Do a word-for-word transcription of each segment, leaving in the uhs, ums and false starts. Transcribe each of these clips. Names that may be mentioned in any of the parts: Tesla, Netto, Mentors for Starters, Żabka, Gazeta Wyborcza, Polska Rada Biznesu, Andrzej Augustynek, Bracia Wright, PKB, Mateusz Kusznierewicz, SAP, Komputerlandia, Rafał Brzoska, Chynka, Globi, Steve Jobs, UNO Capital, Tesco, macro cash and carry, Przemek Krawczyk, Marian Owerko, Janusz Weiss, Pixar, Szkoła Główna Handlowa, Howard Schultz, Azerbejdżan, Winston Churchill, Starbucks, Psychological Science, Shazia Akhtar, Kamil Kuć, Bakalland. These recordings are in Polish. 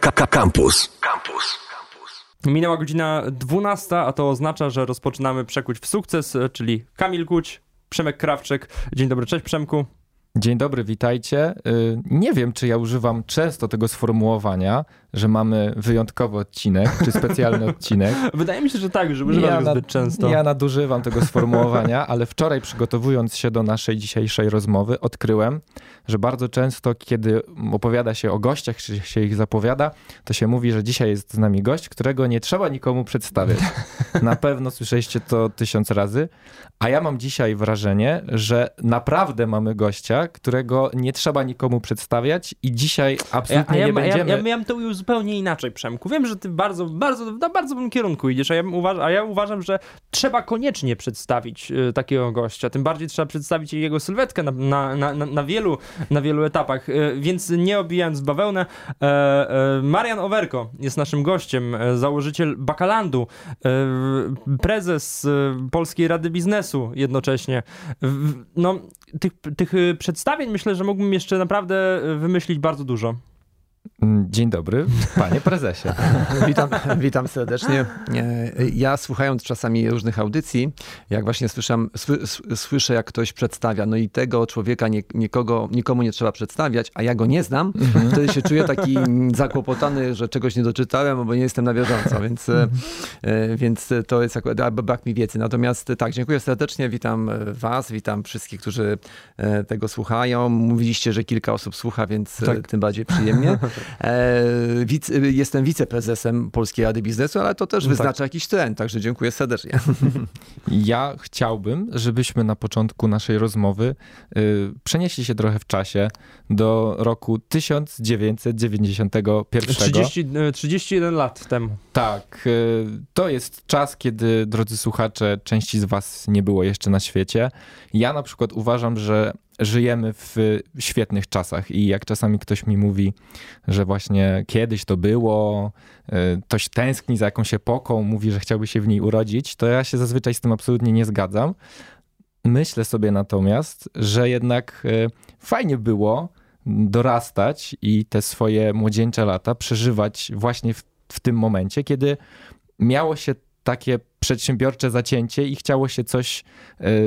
Campus. Campus. Minęła godzina dwunasta, a to oznacza, że rozpoczynamy Przekuć w sukces, czyli Kamil Kuć, Przemek Krawczyk. Dzień dobry, cześć Przemku. Dzień dobry, witajcie. Nie wiem, czy ja używam często tego sformułowania, że mamy wyjątkowy odcinek, czy specjalny odcinek. Wydaje mi się, że tak, że używam ja tego zbyt często. Ja nadużywam tego sformułowania, ale wczoraj przygotowując się do naszej dzisiejszej rozmowy odkryłem, że bardzo często, kiedy opowiada się o gościach, czy się ich zapowiada, to się mówi, że dzisiaj jest z nami gość, którego nie trzeba nikomu przedstawiać. Na pewno słyszeliście to tysiąc razy, a ja mam dzisiaj wrażenie, że naprawdę mamy gościa, którego nie trzeba nikomu przedstawiać i dzisiaj absolutnie ja, ja, nie będziemy. Ja, ja miałem to już zupełnie inaczej, Przemku. Wiem, że ty bardzo, bardzo, na bardzo bym kierunku idziesz, a ja, uważ, a ja uważam, że trzeba koniecznie przedstawić y, takiego gościa. Tym bardziej trzeba przedstawić jego sylwetkę na, na, na, na, wielu, na wielu etapach. Y, więc nie obijając bawełnę, y, y, Marian Owerko jest naszym gościem, y, założyciel Bakalandu, y, prezes y, Polskiej Rady Biznesu jednocześnie. Y, no, tych, tych y, przedstawień myślę, że mógłbym jeszcze naprawdę wymyślić bardzo dużo. Dzień dobry, panie prezesie. Witam, witam serdecznie. Ja słuchając czasami różnych audycji, jak właśnie słyszam, słyszę, jak ktoś przedstawia, no i tego człowieka nie, nikogo, nikomu nie trzeba przedstawiać, a ja go nie znam, mhm. wtedy się czuję taki zakłopotany, że czegoś nie doczytałem, albo nie jestem na bieżąco, więc, mhm. więc to jest akurat brak mi wiedzy. Natomiast tak, dziękuję serdecznie, witam was, witam wszystkich, którzy tego słuchają. Mówiliście, że kilka osób słucha, więc tak. tym bardziej przyjemnie. Jestem wiceprezesem Polskiej Rady Biznesu, ale to też wyznacza tak. jakiś trend, także dziękuję serdecznie. Ja chciałbym, żebyśmy na początku naszej rozmowy y, przenieśli się trochę w czasie do roku tysiąc dziewięćset dziewięćdziesiątego pierwszego. trzydzieści jeden lat temu. Tak. Y, to jest czas, kiedy, drodzy słuchacze, części z was nie było jeszcze na świecie. Ja na przykład uważam, że żyjemy w świetnych czasach i jak czasami ktoś mi mówi, że właśnie kiedyś to było, ktoś tęskni za jakąś epoką, mówi, że chciałby się w niej urodzić, to ja się zazwyczaj z tym absolutnie nie zgadzam. Myślę sobie natomiast, że jednak fajnie było dorastać i te swoje młodzieńcze lata przeżywać właśnie w, w tym momencie, kiedy miało się takie przedsiębiorcze zacięcie i chciało się coś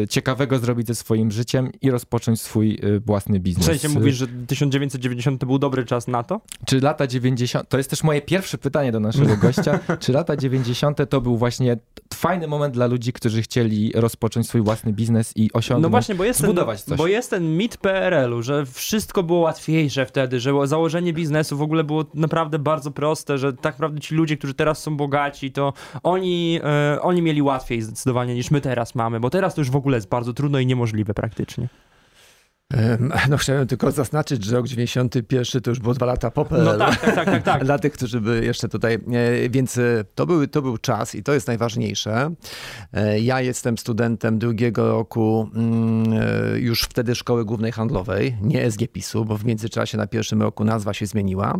y, ciekawego zrobić ze swoim życiem i rozpocząć swój y, własny biznes. Przecież mówisz, że tysiąc dziewięćset dziewięćdziesiąty był dobry czas na to? Czy lata dziewięćdziesiąte to jest też moje pierwsze pytanie do naszego gościa, czy lata dziewięćdziesiąte to był właśnie fajny moment dla ludzi, którzy chcieli rozpocząć swój własny biznes i osiągnąć, no właśnie, bo jest zbudować ten, coś. Bo jest ten mit P R L u, że wszystko było łatwiejsze wtedy, że założenie biznesu w ogóle było naprawdę bardzo proste, że tak naprawdę ci ludzie, którzy teraz są bogaci, to oni... Y, Oni mieli łatwiej zdecydowanie niż my teraz mamy, bo teraz to już w ogóle jest bardzo trudno i niemożliwe praktycznie. No chciałem tylko zaznaczyć, że rok dziewięćdziesiąty pierwszy to już było dwa lata po P R L. No tak, tak, tak, tak, tak. Dla tych, którzy by jeszcze tutaj... Więc to był, to był czas i to jest najważniejsze. Ja jestem studentem drugiego roku już wtedy Szkoły Głównej Handlowej, nie S G PiS u, bo w międzyczasie na pierwszym roku nazwa się zmieniła.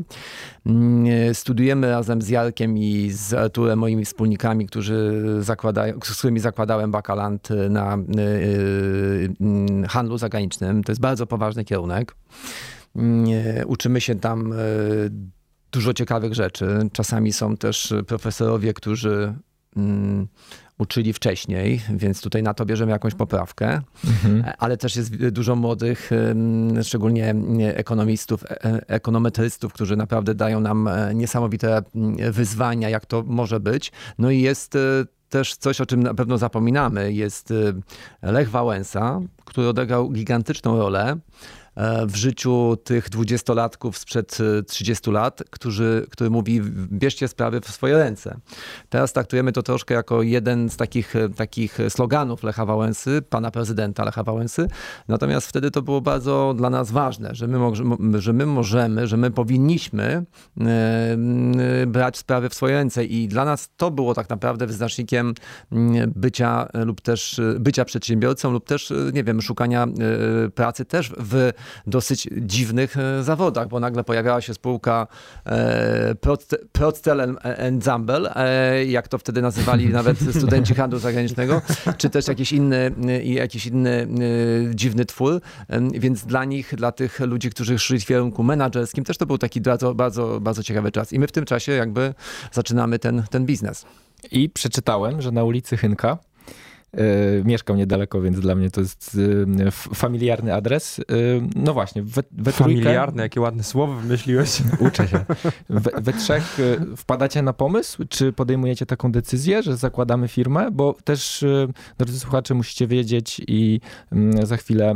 Studiujemy razem z Jarkiem i z Arturem, moimi wspólnikami, którzy zakładają, z którymi zakładałem Bakalland na handlu zagranicznym. To jest bardzo poważny kierunek. Uczymy się tam dużo ciekawych rzeczy. Czasami są też profesorowie, którzy uczyli wcześniej, więc tutaj na to bierzemy jakąś poprawkę. Mhm. Ale też jest dużo młodych, szczególnie ekonomistów, ekonometrystów, którzy naprawdę dają nam niesamowite wyzwania, jak to może być. No i jest też coś, o czym na pewno zapominamy, jest Lech Wałęsa, który odegrał gigantyczną rolę w życiu tych dwudziestolatków sprzed trzydziestu lat, którzy, który mówi, bierzcie sprawy w swoje ręce. Teraz traktujemy to troszkę jako jeden z takich, takich sloganów Lecha Wałęsy, pana prezydenta Lecha Wałęsy. Natomiast wtedy to było bardzo dla nas ważne, że my, że my możemy, że my powinniśmy brać sprawy w swoje ręce i dla nas to było tak naprawdę wyznacznikiem bycia lub też bycia przedsiębiorcą lub też, nie wiem, szukania pracy też w dosyć dziwnych zawodach, bo nagle pojawiała się spółka e, Proctel Zambel, e, jak to wtedy nazywali nawet studenci handlu zagranicznego, czy też jakiś inny, jakiś inny e, dziwny twór, e, więc dla nich, dla tych ludzi, którzy szli w kierunku menadżerskim, też to był taki bardzo, bardzo, bardzo ciekawy czas. I my w tym czasie jakby zaczynamy ten, ten biznes. I przeczytałem, że na ulicy Chynka, yy, mieszkam niedaleko, więc dla mnie to jest yy, familiarny adres. Yy, no właśnie. We, we familiarny, trójkę, jakie ładne słowo wymyśliłeś. Uczę się. We, we trzech yy, wpadacie na pomysł, czy podejmujecie taką decyzję, że zakładamy firmę? Bo też, yy, drodzy słuchacze, musicie wiedzieć i yy, za chwilę...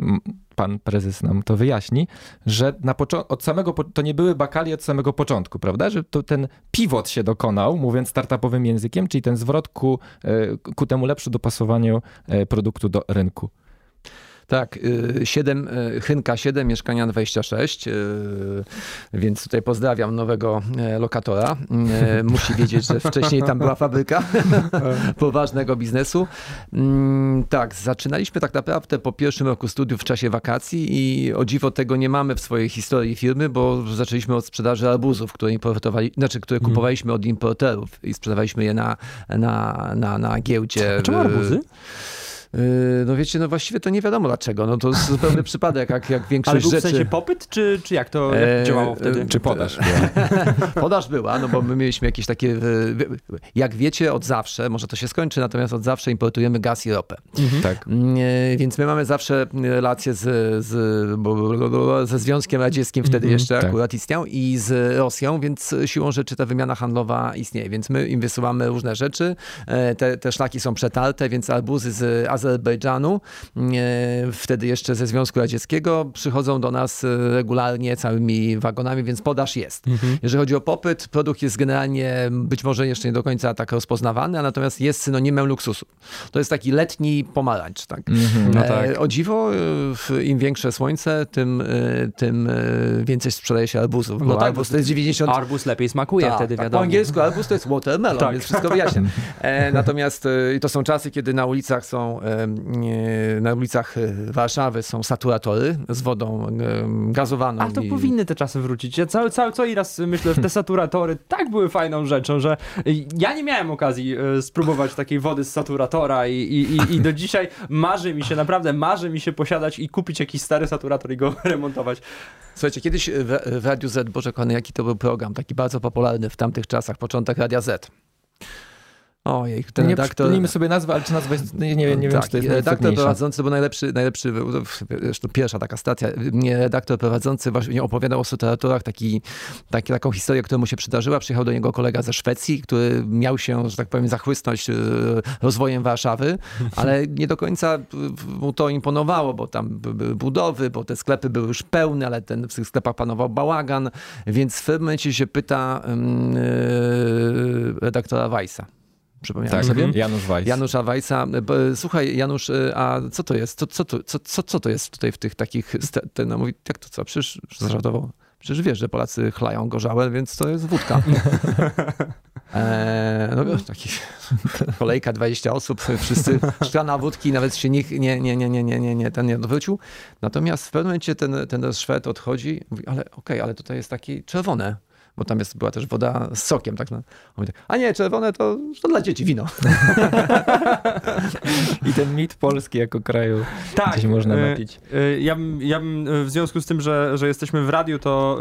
Yy, pan prezes nam to wyjaśni, że na od samego to nie były bakalie od samego początku, prawda? Że to ten pivot się dokonał, mówiąc startupowym językiem, czyli ten zwrot ku, ku temu lepszemu dopasowaniu produktu do rynku. Tak, siedem, Chynka siedem, mieszkania dwadzieścia sześć, więc tutaj pozdrawiam nowego lokatora. Musi wiedzieć, że wcześniej tam była fabryka poważnego biznesu. Tak, zaczynaliśmy tak naprawdę po pierwszym roku studiów w czasie wakacji i o dziwo tego nie mamy w swojej historii firmy, bo zaczęliśmy od sprzedaży arbuzów, które, importowali, znaczy, które kupowaliśmy od importerów i sprzedawaliśmy je na, na, na, na giełdzie. A czemu arbuzy? No wiecie, no właściwie to nie wiadomo dlaczego. No to jest zupełny przypadek, jak, jak większość rzeczy... Ale był w sensie popyt, czy, czy jak to jak działało wtedy? Czy podaż była? Podaż była, no bo my mieliśmy jakieś takie... Jak wiecie, od zawsze, może to się skończy, natomiast od zawsze importujemy gaz i ropę. Mhm. Tak. Więc my mamy zawsze relacje z, z, ze Związkiem Radzieckim, wtedy mhm, jeszcze tak. akurat istniał, i z Rosją, więc siłą rzeczy ta wymiana handlowa istnieje. Więc my im wysyłamy różne rzeczy. Te, te szlaki są przetarte, więc arbuzy z Azerbejdżanu, wtedy jeszcze ze Związku Radzieckiego, przychodzą do nas regularnie całymi wagonami, więc podaż jest. Mhm. Jeżeli chodzi o popyt, produkt jest generalnie być może jeszcze nie do końca tak rozpoznawany, a natomiast jest synonimem luksusu. To jest taki letni pomarańcz. Tak? Mhm, no tak. O dziwo, im większe słońce, tym, tym więcej sprzedaje się arbuzów. No tak, arbuz, to jest dziewięćdziesiąt... arbuz lepiej smakuje, ta, wtedy tak, wiadomo. Po angielsku arbuz to jest watermelon, tak. Więc wszystko wyjaśnię. Natomiast to są czasy, kiedy na ulicach są na ulicach Warszawy są saturatory z wodą gazowaną. A to i... powinny te czasy wrócić. Ja cały, cały, co i raz myślę, że te saturatory tak były fajną rzeczą, że ja nie miałem okazji spróbować takiej wody z saturatora i, i, i do dzisiaj marzy mi się, naprawdę marzy mi się posiadać i kupić jakiś stary saturator i go remontować. Słuchajcie, kiedyś w, w Radiu Z, Boże kochany, jaki to był program, taki bardzo popularny w tamtych czasach, początek Radia Z. Ojej, ten nie redaktor... przypomnijmy sobie nazwę, ale czy nazwa jest... Nie, nie, nie tak, wiem, czy to jest redaktor prowadzący, to był najlepszy, najlepszy, zresztą pierwsza taka stacja, redaktor prowadzący właśnie opowiadał o saturatorach taki, taki, taką historię, która mu się przydarzyła. Przyjechał do niego kolega ze Szwecji, który miał się, że tak powiem, zachłysnąć rozwojem Warszawy, ale nie do końca mu to imponowało, bo tam były budowy, bo te sklepy były już pełne, ale ten, w tych sklepach panował bałagan, więc w tym momencie się pyta yy, redaktora Weissa. Przypomniałem tak, sobie. Janusz Weiss. Janusza Weissa. Słuchaj, Janusz, a co to jest? Co, co, co, co, co to jest tutaj w tych takich... Ten, no mówi, jak to co? Przecież zażartował. Przecież wiesz, że Polacy chlają gorzałę, więc to jest wódka. Eee, no, taki, kolejka dwadzieścia osób, wszyscy szklana wódki, nawet się nikt nie, nie, nie, nie, nie, nie, nie, ten nie odwrócił. Natomiast w pewnym momencie ten, ten Szwed odchodzi, mówi, ale okej, okay, ale tutaj jest takie czerwone. Bo tam jest, była też woda z sokiem. Tak? No. A nie, czerwone to, to dla dzieci wino. I ten mit Polski jako kraju tak, gdzieś można napić. Ja, ja bym w związku z tym, że, że jesteśmy w radiu, to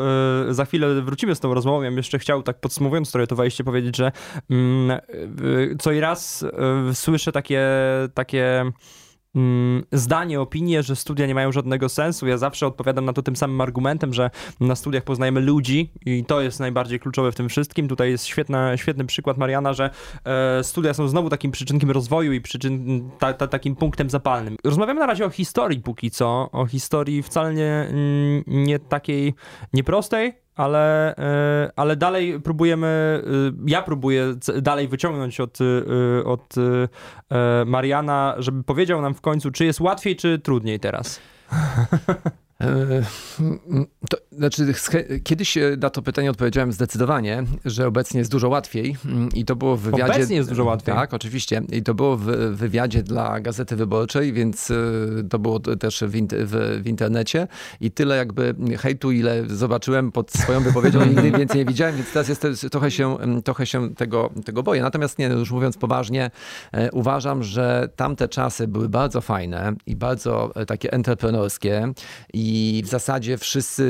za chwilę wrócimy z tą rozmową. Ja bym jeszcze chciał, tak podsumowując trochę to wejście, powiedzieć, że co i raz słyszę takie... takie zdanie, opinie, że studia nie mają żadnego sensu. Ja zawsze odpowiadam na to tym samym argumentem, że na studiach poznajemy ludzi i to jest najbardziej kluczowe w tym wszystkim. Tutaj jest świetna, świetny przykład Mariana, że e, studia są znowu takim przyczynkiem rozwoju i przyczyn, ta, ta, takim punktem zapalnym. Rozmawiamy na razie o historii póki co, o historii wcale nie, nie takiej nieprostej, ale, ale dalej próbujemy, ja próbuję dalej wyciągnąć od, od Mariana, żeby powiedział nam w końcu, czy jest łatwiej, czy trudniej teraz. To, znaczy, kiedyś na to pytanie odpowiedziałem zdecydowanie, że obecnie jest dużo łatwiej i to było w wywiadzie... Obecnie jest dużo łatwiej. Tak, oczywiście. I to było w wywiadzie dla Gazety Wyborczej, więc to było też w, in- w, w internecie i tyle jakby hejtu, ile zobaczyłem pod swoją wypowiedzią, nigdy więcej nie widziałem, więc teraz jestem, trochę się, trochę się tego, tego boję. Natomiast nie, już mówiąc poważnie, uważam, że tamte czasy były bardzo fajne i bardzo takie entrepreneurskie i I w zasadzie wszyscy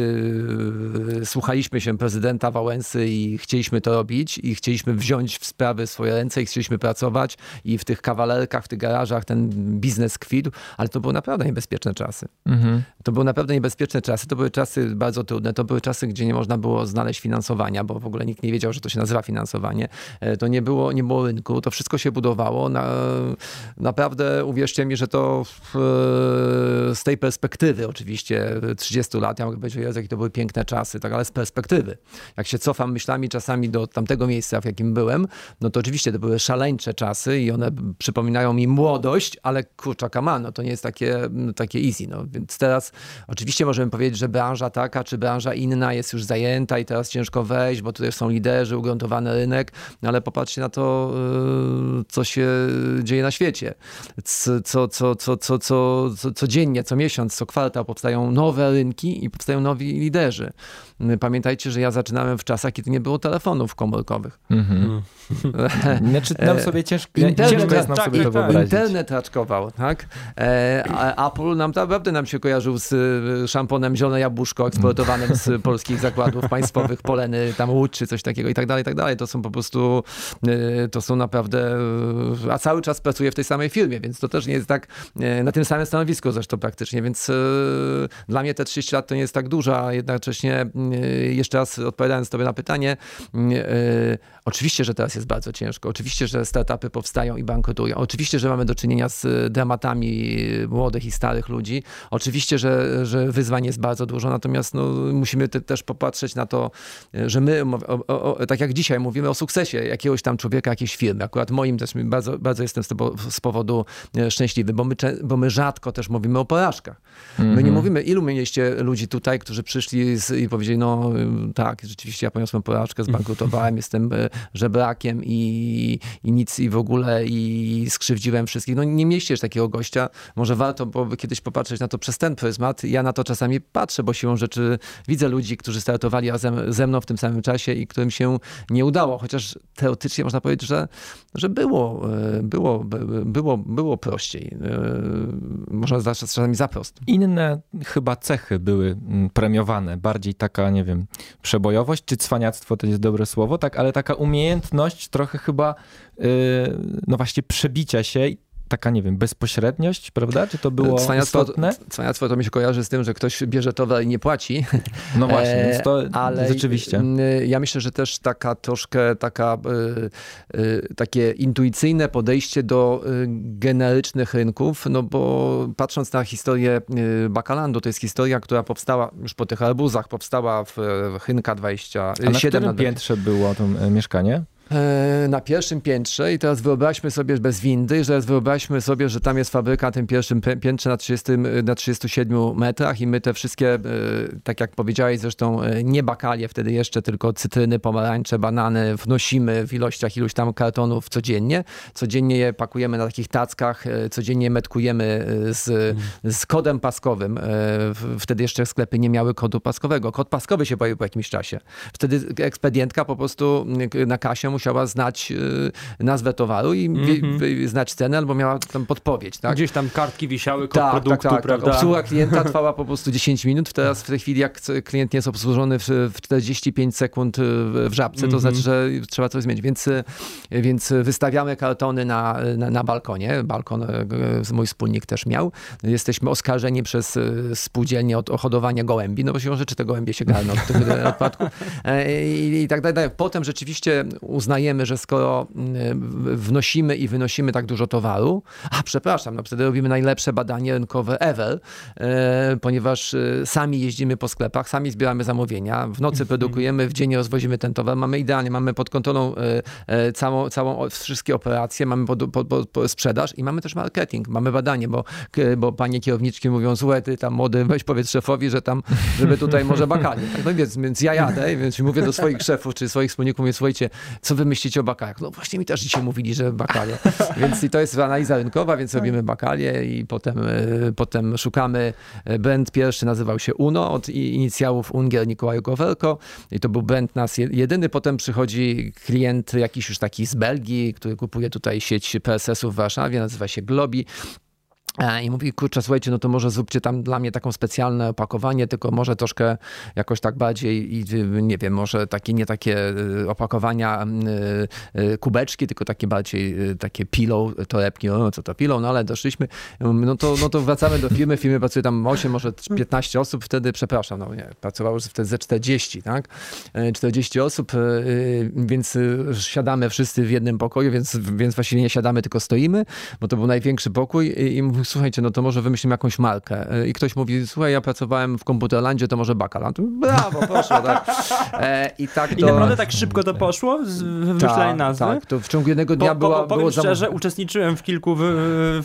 słuchaliśmy się prezydenta Wałęsy i chcieliśmy to robić i chcieliśmy wziąć w sprawy swoje ręce i chcieliśmy pracować i w tych kawalerkach, w tych garażach ten biznes kwitł, ale to były naprawdę niebezpieczne czasy. Mhm. To były naprawdę niebezpieczne czasy, to były czasy bardzo trudne, to były czasy, gdzie nie można było znaleźć finansowania, bo w ogóle nikt nie wiedział, że to się nazywa finansowanie. To nie było, nie było rynku, to wszystko się budowało. Na, naprawdę uwierzcie mi, że to w, z tej perspektywy oczywiście trzydziestu lat, ja mogę powiedzieć, że jakie to były piękne czasy, tak, ale z perspektywy. Jak się cofam myślami czasami do tamtego miejsca, w jakim byłem, no to oczywiście to były szaleńcze czasy i one przypominają mi młodość, ale kurczaka ma, no to nie jest takie, takie easy. No. Więc teraz oczywiście możemy powiedzieć, że branża taka czy branża inna jest już zajęta i teraz ciężko wejść, bo tutaj są liderzy, ugruntowany rynek, no ale popatrzcie na to, co się dzieje na świecie. Co, co, co, co, co, co, co, codziennie, co miesiąc, co kwartał powstają nowe rynki i powstają nowi liderzy. Pamiętajcie, że ja zaczynałem w czasach, kiedy nie było telefonów komórkowych. Mm-hmm. Znaczy, nam sobie ciężko, internet, ciężko jest nam tak, sobie tak, to wyobrazić. Internet raczkował, tak? A Apple nam naprawdę nam się kojarzył z szamponem zielone jabłuszko eksportowanym z polskich zakładów państwowych, Poleny, tam Łódź czy coś takiego i tak dalej, i tak dalej. To są po prostu, to są naprawdę, a cały czas pracuję w tej samej firmie, więc to też nie jest tak, na tym samym stanowisku zresztą praktycznie, więc dla mnie te trzydzieści lat to nie jest tak dużo, a jednocześnie jeszcze raz odpowiadając sobie na pytanie, yy, oczywiście, że teraz jest bardzo ciężko, oczywiście, że startupy powstają i bankrutują, oczywiście, że mamy do czynienia z dramatami młodych i starych ludzi, oczywiście, że, że wyzwań jest bardzo dużo, natomiast no, musimy te, też popatrzeć na to, że my, o, o, o, tak jak dzisiaj mówimy o sukcesie jakiegoś tam człowieka, jakiejś firmy, akurat moim też bardzo, bardzo jestem z, tego, z powodu szczęśliwy, bo my, bo my rzadko też mówimy o porażkach. Mm-hmm. My nie mówimy, ilu mieliście ludzi tutaj, którzy przyszli z, i powiedzieli, no tak, rzeczywiście ja poniosłem porażkę, zbankrutowałem, jestem żebrakiem i, i nic i w ogóle i skrzywdziłem wszystkich. No nie mieliście już takiego gościa. Może warto byłoby kiedyś popatrzeć na to przez ten pryzmat. Ja na to czasami patrzę, bo siłą rzeczy widzę ludzi, którzy startowali razem ze mną w tym samym czasie i którym się nie udało. Chociaż teoretycznie można powiedzieć, że, że było, było, było, było prościej. Można czasami za prosto. Inne chyba cechy były premiowane. Bardziej taka, nie wiem, przebojowość, czy cwaniactwo to jest dobre słowo, tak, ale taka umiejętność trochę chyba, yy, no właśnie przebicia się. Taka, nie wiem, bezpośredniość, prawda? Czy to było cwaniactwo, istotne? Cwaniactwo to mi się kojarzy z tym, że ktoś bierze towar i nie płaci. No właśnie, więc to ale rzeczywiście. Ja myślę, że też taka troszkę, taka, takie intuicyjne podejście do generycznych rynków, no bo patrząc na historię Bakalandu, to jest historia, która powstała już po tych arbuzach, powstała w Chynka dwadzieścia siedem. A na którym piętrze było to mieszkanie? Na pierwszym piętrze i teraz wyobraźmy sobie bez windy, że teraz wyobraźmy sobie, że tam jest fabryka na tym pierwszym piętrze na, trzydziestu, na trzydziestu siedmiu metrach i my te wszystkie, tak jak powiedziałeś zresztą, nie bakalie wtedy jeszcze, tylko cytryny, pomarańcze, banany wnosimy w ilościach iluś tam kartonów codziennie. Codziennie je pakujemy na takich tackach, codziennie metkujemy z, z kodem paskowym. Wtedy jeszcze sklepy nie miały kodu paskowego. Kod paskowy się pojawił po jakimś czasie. Wtedy ekspedientka po prostu na kasie musiała znać nazwę towaru i mm-hmm. znać cenę, albo miała tam podpowiedź. Tak? Gdzieś tam kartki wisiały, kod tak, produktu, tak, tak, prawda? Tak. Obsługa klienta trwała po prostu dziesięć minut. Teraz w tej chwili, jak klient nie jest obsłużony w czterdzieści pięć sekund w żabce, mm-hmm. to znaczy, że trzeba coś zmienić. Więc, więc wystawiamy kartony na, na, na balkonie. Balkon mój wspólnik też miał. Jesteśmy oskarżeni przez spółdzielnię o hodowanie gołębi, no bo siłą rzeczy te gołębie się garną od tych odpadków. I, i tak dalej. Potem rzeczywiście uznaliśmy uznajemy, że skoro wnosimy i wynosimy tak dużo towaru, a przepraszam, no wtedy robimy najlepsze badanie rynkowe ever, ponieważ sami jeździmy po sklepach, sami zbieramy zamówienia, w nocy produkujemy, w dzień rozwozimy ten towar, mamy idealnie, mamy pod kontrolą całą, całą wszystkie operacje, mamy pod, pod, pod, pod sprzedaż i mamy też marketing, mamy badanie, bo, bo panie kierowniczki mówią, słuchaj, ty tam młody, weź powiedz szefowi, że tam, żeby tutaj może Bakalland. No więc, więc ja jadę, więc mówię do swoich szefów, czy swoich wspólników, mówię, słuchajcie, co wy myślicie o bakaliach? No właśnie mi też dzisiaj mówili, że bakalie. Więc i to jest analiza rynkowa, więc robimy bakalie i potem, potem szukamy. Brand pierwszy nazywał się UNO, od inicjałów Unier Nikolaja Owerko i to był brand nas jedyny. Potem przychodzi klient jakiś już taki z Belgii, który kupuje tutaj sieć P S S-u w Warszawie, nazywa się Globi. I mówi, kurczę, słuchajcie, no to może zróbcie tam dla mnie taką specjalne opakowanie, tylko może troszkę jakoś tak bardziej, i nie wiem, może takie, nie takie opakowania kubeczki, tylko takie bardziej takie pillow, torebki, no co to pillow, no ale doszliśmy, no to, no to wracamy do firmy, w firmie pracuje tam osiem, może piętnaście osób, wtedy, przepraszam, no nie, pracowało już wtedy ze czterdzieści, tak? czterdzieści osób, więc siadamy wszyscy w jednym pokoju, więc, więc właściwie nie siadamy, tylko stoimy, bo to był największy pokój i, i mówię, słuchajcie, no to może wymyślimy jakąś markę. I ktoś mówi, słuchaj, ja pracowałem w Komputerlandzie, to może Bakalland. Brawo, proszę. Tak. E, i, tak to... I naprawdę tak szybko to poszło? Wymyślanie nazwy? Tak, to w ciągu jednego dnia po, po, była... Powiem było szczerze, zam... uczestniczyłem w kilku, w,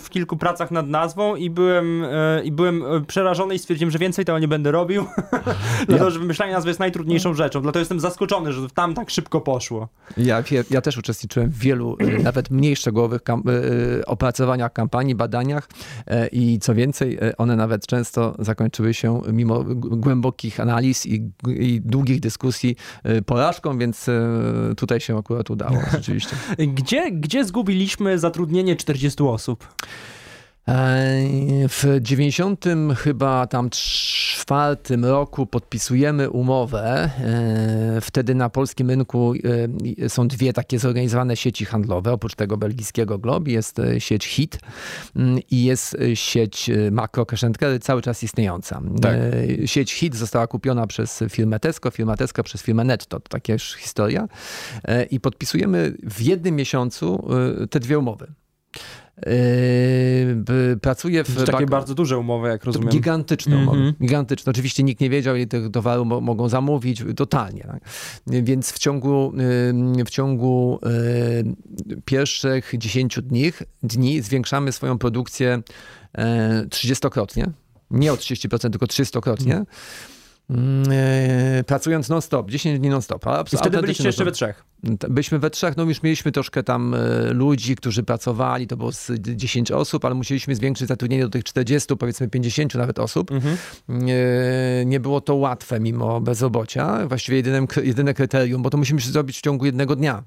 w kilku pracach nad nazwą i byłem, i byłem przerażony i stwierdziłem, że więcej tego nie będę robił. Dlatego, ja... że wymyślanie nazwy jest najtrudniejszą rzeczą. Dlatego jestem zaskoczony, że tam tak szybko poszło. Ja, ja też uczestniczyłem w wielu, nawet mniej szczegółowych kam- opracowaniach kampanii, badaniach. I co więcej, one nawet często zakończyły się mimo głębokich analiz i, i długich dyskusji porażką, więc tutaj się akurat udało rzeczywiście. Gdzie, gdzie zgubiliśmy zatrudnienie czterdziestu osób? W dziewięćdziesiątym chyba tam czwartym roku podpisujemy umowę. Wtedy na polskim rynku są dwie takie zorganizowane sieci handlowe. Oprócz tego belgijskiego Globi jest sieć H I T i jest sieć Macro Cash and Carry, cały czas istniejąca. Tak. Sieć H I T została kupiona przez firmę Tesco, firma Tesco przez firmę Netto. To taka już historia. I podpisujemy w jednym miesiącu te dwie umowy. Yy, pracuje w... Takie bak... bardzo duże umowy, jak rozumiem. Gigantyczne umowy. Mm-hmm. Gigantyczne. Oczywiście nikt nie wiedział, ile tych towarów mo- mogą zamówić. Totalnie. Tak? Więc w ciągu, yy, w ciągu yy, pierwszych dziesięciu dni, dni zwiększamy swoją produkcję trzydziestokrotnie. Yy, nie o trzydzieści procent, tylko trzydziestokrotnie. Mm. Yy, pracując non-stop, dziesięć dni non-stop. A, I wtedy byliście non-stop. Jeszcze we trzech. Byliśmy we trzech, no już mieliśmy troszkę tam ludzi, którzy pracowali, to było z dziesięciu osób, ale musieliśmy zwiększyć zatrudnienie do tych czterdziestu, powiedzmy pięćdziesięciu nawet osób. Mhm. Nie, nie było to łatwe mimo bezrobocia. Właściwie jedynym, jedyne kryterium, bo to musimy zrobić w ciągu jednego dnia.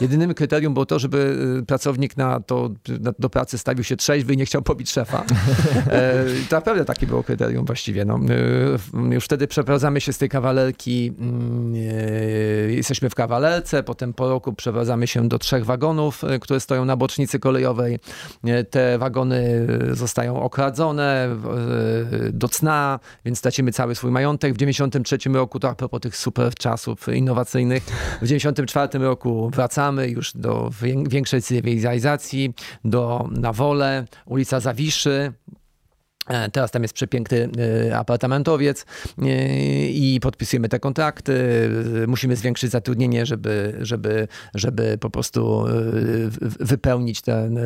Jedynym kryterium było to, żeby pracownik na to, na, do pracy stawił się trzeźwy i nie chciał pobić szefa. E, to naprawdę takie było kryterium właściwie. No, już wtedy przeprowadzamy się z tej kawalerki, e, jesteśmy w kawalerce, potem po roku przeprowadzamy się do trzech wagonów, które stoją na bocznicy kolejowej. Te wagony zostają okradzone do cna, więc stracimy cały swój majątek. W dziewięćdziesiątym trzecim roku, to a propos tych super czasów innowacyjnych, w dziewięćdziesiątym czwartym roku wracamy już do większej cywilizacji, do, na Wolę, ulica Zawiszy. Teraz tam jest przepiękny apartamentowiec i podpisujemy te kontrakty. Musimy zwiększyć zatrudnienie, żeby, żeby, żeby po prostu wypełnić ten,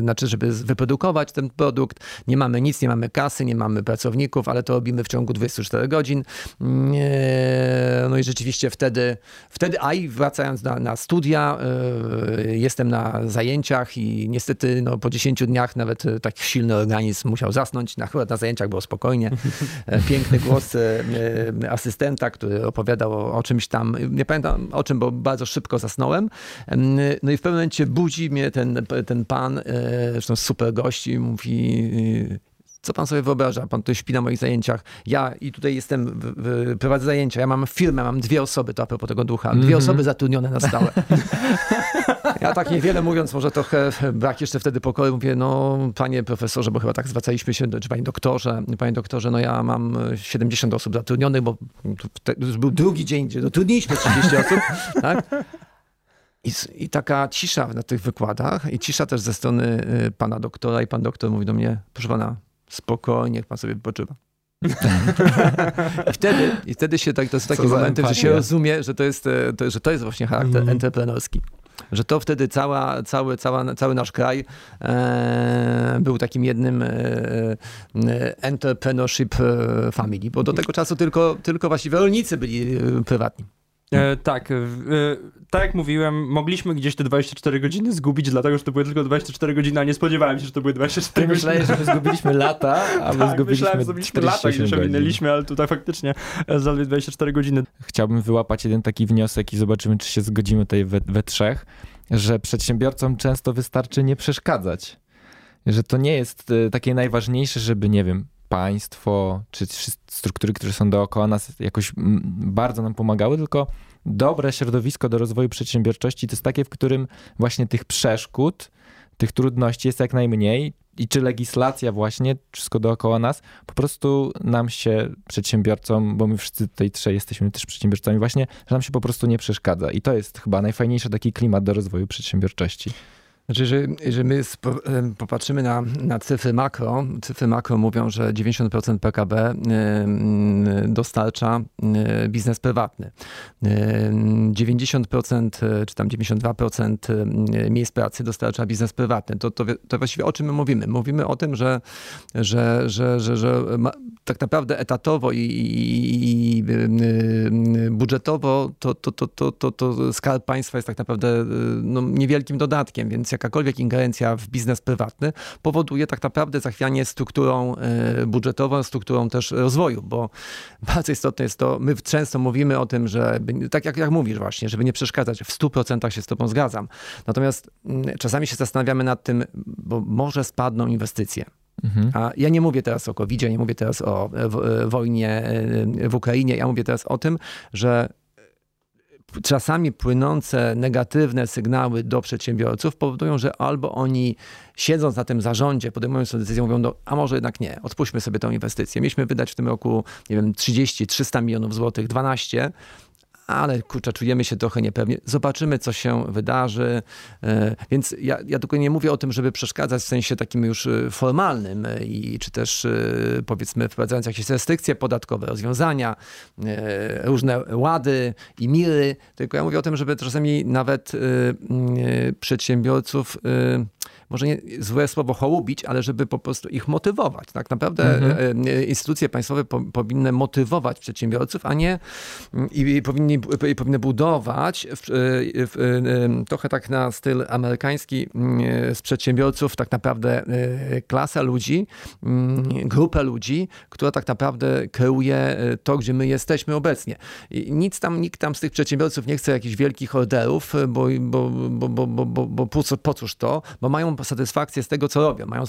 znaczy żeby wyprodukować ten produkt. Nie mamy nic, nie mamy kasy, nie mamy pracowników, ale to robimy w ciągu dwudziestu czterech godzin. No i rzeczywiście wtedy, wtedy a i wracając na, na studia, jestem na zajęciach i niestety no, po dziesięciu dniach nawet tak silny organizm musiał zasnąć. Na, akurat na zajęciach było spokojnie. Piękny głos asystenta, który opowiadał o, o czymś tam, nie pamiętam o czym, bo bardzo szybko zasnąłem. No i w pewnym momencie budzi mnie ten, ten pan, zresztą super gość i mówi... Co pan sobie wyobraża? Pan tutaj śpi na moich zajęciach. Ja i tutaj jestem, w, w, prowadzę zajęcia. Ja mam firmę, mam dwie osoby, to a propos tego ducha. Dwie mm-hmm. osoby zatrudnione na stałe. Ja tak niewiele mówiąc, może trochę brak jeszcze wtedy pokoju. Mówię, no panie profesorze, bo chyba tak zwracaliśmy się, do, czy panie doktorze, panie doktorze, no ja mam siedemdziesiąt osób zatrudnionych, bo to, to już był drugi dzień, gdzie zatrudniliśmy trzydzieści osób. Tak? I, I taka cisza na tych wykładach i cisza też ze strony pana doktora i pan doktor mówi do mnie, proszę pana, spokojnie, pan sobie wypoczywa. I, wtedy, I wtedy się tak, to są takie momenty, że się rozumie, że to jest, to, że to jest właśnie charakter mm. entrepreneurski. Że to wtedy cała, cały, cała, cały nasz kraj e, był takim jednym e, entrepreneurship family, bo do tego czasu tylko, tylko właściwie rolnicy byli prywatni. E, tak, e, tak jak mówiłem, mogliśmy gdzieś te dwadzieścia cztery godziny zgubić, dlatego że to były tylko dwadzieścia cztery godziny, a nie spodziewałem się, że to były dwadzieścia cztery godziny. Myślałem, że my zgubiliśmy lata, a my tak, zgubiliśmy myślałem, że lata, gdzieś ominęliśmy, ale tutaj faktycznie zaledwie dwadzieścia cztery godziny. Chciałbym wyłapać jeden taki wniosek i zobaczymy, czy się zgodzimy tutaj we, we trzech, że przedsiębiorcom często wystarczy nie przeszkadzać. Że to nie jest takie najważniejsze, żeby, nie wiem, państwo, czy struktury, które są dookoła nas, jakoś bardzo nam pomagały, tylko dobre środowisko do rozwoju przedsiębiorczości to jest takie, w którym właśnie tych przeszkód, tych trudności jest jak najmniej i czy legislacja właśnie, wszystko dookoła nas, po prostu nam się przedsiębiorcom, bo my wszyscy tutaj trzej jesteśmy też przedsiębiorcami właśnie, że nam się po prostu nie przeszkadza i to jest chyba najfajniejszy taki klimat do rozwoju przedsiębiorczości. Znaczy, że, że my popatrzymy na, na cyfry makro, cyfry makro mówią, że dziewięćdziesiąt procent P K B dostarcza biznes prywatny. dziewięćdziesiąt procent czy tam dziewięćdziesiąt dwa procent miejsc pracy dostarcza biznes prywatny. To, to, to właściwie o czym my mówimy? Mówimy o tym, że, że, że, że, że ma, tak naprawdę etatowo i, i, i budżetowo to, to, to, to, to, to skarb państwa jest tak naprawdę no, niewielkim dodatkiem, więc jakakolwiek ingerencja w biznes prywatny powoduje tak naprawdę zachwianie strukturą budżetową, strukturą też rozwoju, bo bardzo istotne jest to, my często mówimy o tym, że tak jak, jak mówisz właśnie, żeby nie przeszkadzać, w stu procentach się z tobą zgadzam. Natomiast czasami się zastanawiamy nad tym, bo może spadną inwestycje. Mhm. A ja nie mówię teraz o kowidzie, nie mówię teraz o w, wojnie w Ukrainie, ja mówię teraz o tym, że czasami płynące negatywne sygnały do przedsiębiorców powodują, że albo oni siedząc na tym zarządzie, podejmując tę decyzję, mówią, no, a może jednak nie, odpuśćmy sobie tę inwestycję. Mieliśmy wydać w tym roku, nie wiem, trzydzieści, trzysta milionów złotych, dwanaście, ale kurczę, czujemy się trochę niepewnie. Zobaczymy, co się wydarzy. Więc ja, ja tylko nie mówię o tym, żeby przeszkadzać w sensie takim już formalnym i czy też powiedzmy wprowadzając jakieś restrykcje podatkowe, rozwiązania, różne łady i miry. Tylko ja mówię o tym, żeby czasami nawet przedsiębiorców, może nie złe słowo hołubić, ale żeby po prostu ich motywować. Tak naprawdę mhm. instytucje państwowe po, powinny motywować przedsiębiorców, a nie i, i powinni I powinny budować w, w, trochę tak na styl amerykański z przedsiębiorców tak naprawdę klasę ludzi, grupę ludzi, która tak naprawdę kreuje to, gdzie my jesteśmy obecnie. I nic tam, nikt tam z tych przedsiębiorców nie chce jakichś wielkich orderów, bo, bo, bo, bo, bo, bo, bo po, co, po cóż to, bo mają satysfakcję z tego, co robią. Mają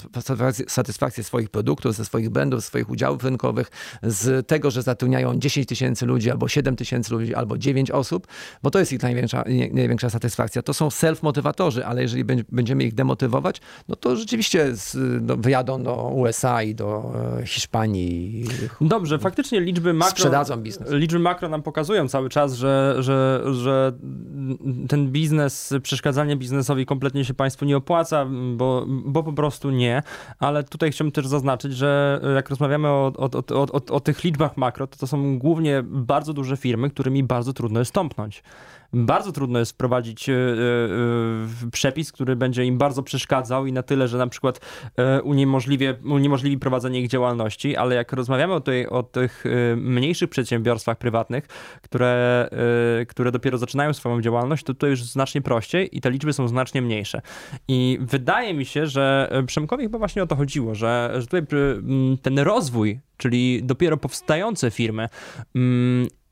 satysfakcję swoich produktów, ze swoich brandów, ze swoich udziałów rynkowych, z tego, że zatrudniają dziesięć tysięcy ludzi albo siedem tysięcy ludzi, albo dziewięć osób, bo to jest ich największa, największa satysfakcja. To są self-motywatorzy, ale jeżeli będziemy ich demotywować, no to rzeczywiście z, no, wyjadą do U S A i do Hiszpanii. Dobrze, faktycznie liczby makro, sprzedadzą biznes. Liczby makro nam pokazują cały czas, że, że, że ten biznes, przeszkadzanie biznesowi kompletnie się państwu nie opłaca, bo, bo po prostu nie, ale tutaj chciałbym też zaznaczyć, że jak rozmawiamy o, o, o, o, o tych liczbach makro, to to są głównie bardzo duże firmy, którymi bardzo trudno jest stąpnąć. Bardzo trudno jest wprowadzić yy, yy, przepis, który będzie im bardzo przeszkadzał i na tyle, że na przykład yy, uniemożliwie, uniemożliwi prowadzenie ich działalności, ale jak rozmawiamy o, tej, o tych yy, mniejszych przedsiębiorstwach prywatnych, które, yy, które dopiero zaczynają swoją działalność, to tutaj już znacznie prościej i te liczby są znacznie mniejsze. I wydaje mi się, że Przemkowi chyba właśnie o to chodziło, że, że tutaj yy, ten rozwój, czyli dopiero powstające firmy, yy,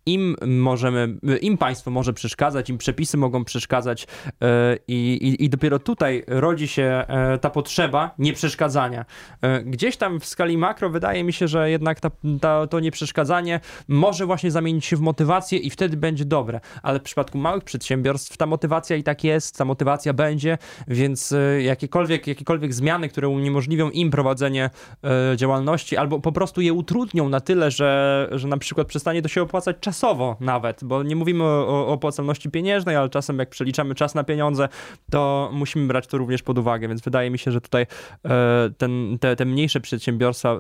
Im, możemy, im państwo może przeszkadzać, im przepisy mogą przeszkadzać yy, i, i dopiero tutaj rodzi się yy, ta potrzeba nieprzeszkadzania. Yy, gdzieś tam w skali makro wydaje mi się, że jednak ta, ta, to nieprzeszkadzanie może właśnie zamienić się w motywację i wtedy będzie dobre, ale w przypadku małych przedsiębiorstw ta motywacja i tak jest, ta motywacja będzie, więc yy, jakiekolwiek, jakiekolwiek zmiany, które uniemożliwią im prowadzenie yy, działalności albo po prostu je utrudnią na tyle, że, że na przykład przestanie to się opłacać czasem, czasowo nawet, bo nie mówimy o, o opłacalności pieniężnej, ale czasem jak przeliczamy czas na pieniądze, to musimy brać to również pod uwagę, więc wydaje mi się, że tutaj ten, te, te mniejsze przedsiębiorstwa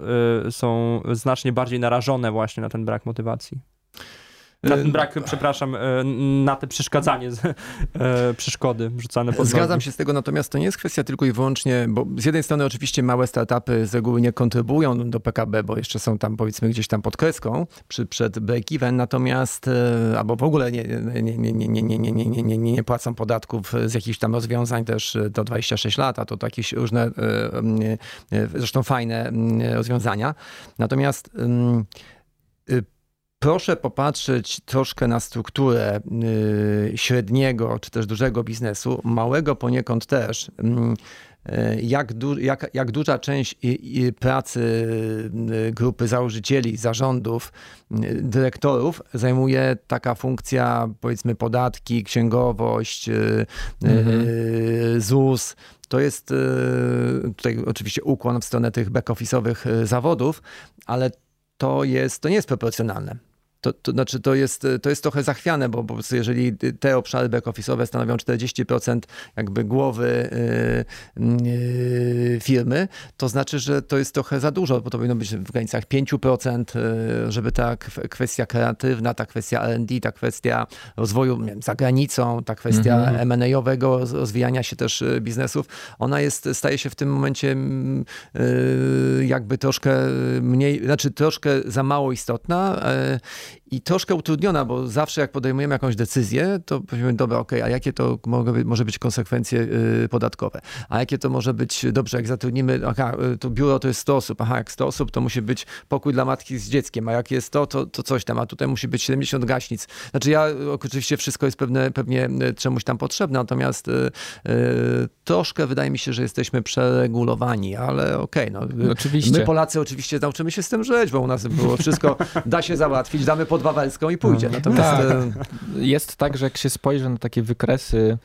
są znacznie bardziej narażone właśnie na ten brak motywacji. Na ten brak, przepraszam, na te przeszkadzanie, przeszkody rzucane pod nogi. Zgadzam się z tego, natomiast to nie jest kwestia tylko i wyłącznie, bo z jednej strony oczywiście małe startupy z reguły nie kontrybują do P K B, bo jeszcze są tam powiedzmy gdzieś tam pod kreską, przy, przed break-even, natomiast albo w ogóle nie, nie, nie, nie, nie, nie, nie, nie, nie płacą podatków z jakichś tam rozwiązań też do dwudziestu sześciu lat, a to jakieś różne, zresztą fajne rozwiązania. Natomiast proszę popatrzeć troszkę na strukturę średniego czy też dużego biznesu, małego poniekąd też. Jak, du, jak, jak duża część i, i pracy grupy założycieli, zarządów, dyrektorów zajmuje taka funkcja, powiedzmy podatki, księgowość, mhm. Z U S. To jest tutaj oczywiście ukłon w stronę tych back-office'owych zawodów, ale to jest, to nie jest proporcjonalne. To, to znaczy to jest, to jest trochę zachwiane, bo po prostu jeżeli te obszary back-office'owe stanowią czterdzieści procent jakby głowy yy, yy, firmy, to znaczy, że to jest trochę za dużo, bo to powinno być w granicach pięć procent, yy, żeby ta kwestia kreatywna, ta kwestia R and D, ta kwestia rozwoju, nie wiem, za granicą, ta kwestia mhm. M and A-owego rozwijania się też biznesów, ona jest, staje się w tym momencie yy, jakby troszkę mniej, znaczy troszkę za mało istotna, yy, i troszkę utrudniona, bo zawsze jak podejmujemy jakąś decyzję, to powiemy, dobra, okej, okay, a jakie to może być konsekwencje podatkowe? A jakie to może być, dobrze, jak zatrudnimy, aha, to biuro to jest sto osób, aha, jak sto osób, to musi być pokój dla matki z dzieckiem, a jak jest to, to, to coś tam, a tutaj musi być siedemdziesiąt gaśnic. Znaczy ja, oczywiście wszystko jest pewne, pewnie czemuś tam potrzebne, natomiast y, y, troszkę wydaje mi się, że jesteśmy przeregulowani, ale okej, okay, no, oczywiście. My Polacy oczywiście nauczymy się z tym żyć, bo u nas było wszystko, da się załatwić, damy pod Wawelską i pójdzie. Natomiast tak. Jest tak, że jak się spojrzy na takie wykresy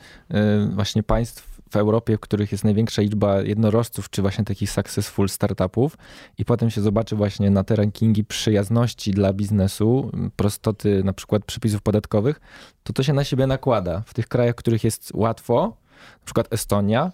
właśnie państw w Europie, w których jest największa liczba jednorożców, czy właśnie takich successful startupów i potem się zobaczy właśnie na te rankingi przyjazności dla biznesu, prostoty na przykład przepisów podatkowych, to to się na siebie nakłada. W tych krajach, w których jest łatwo, na przykład Estonia,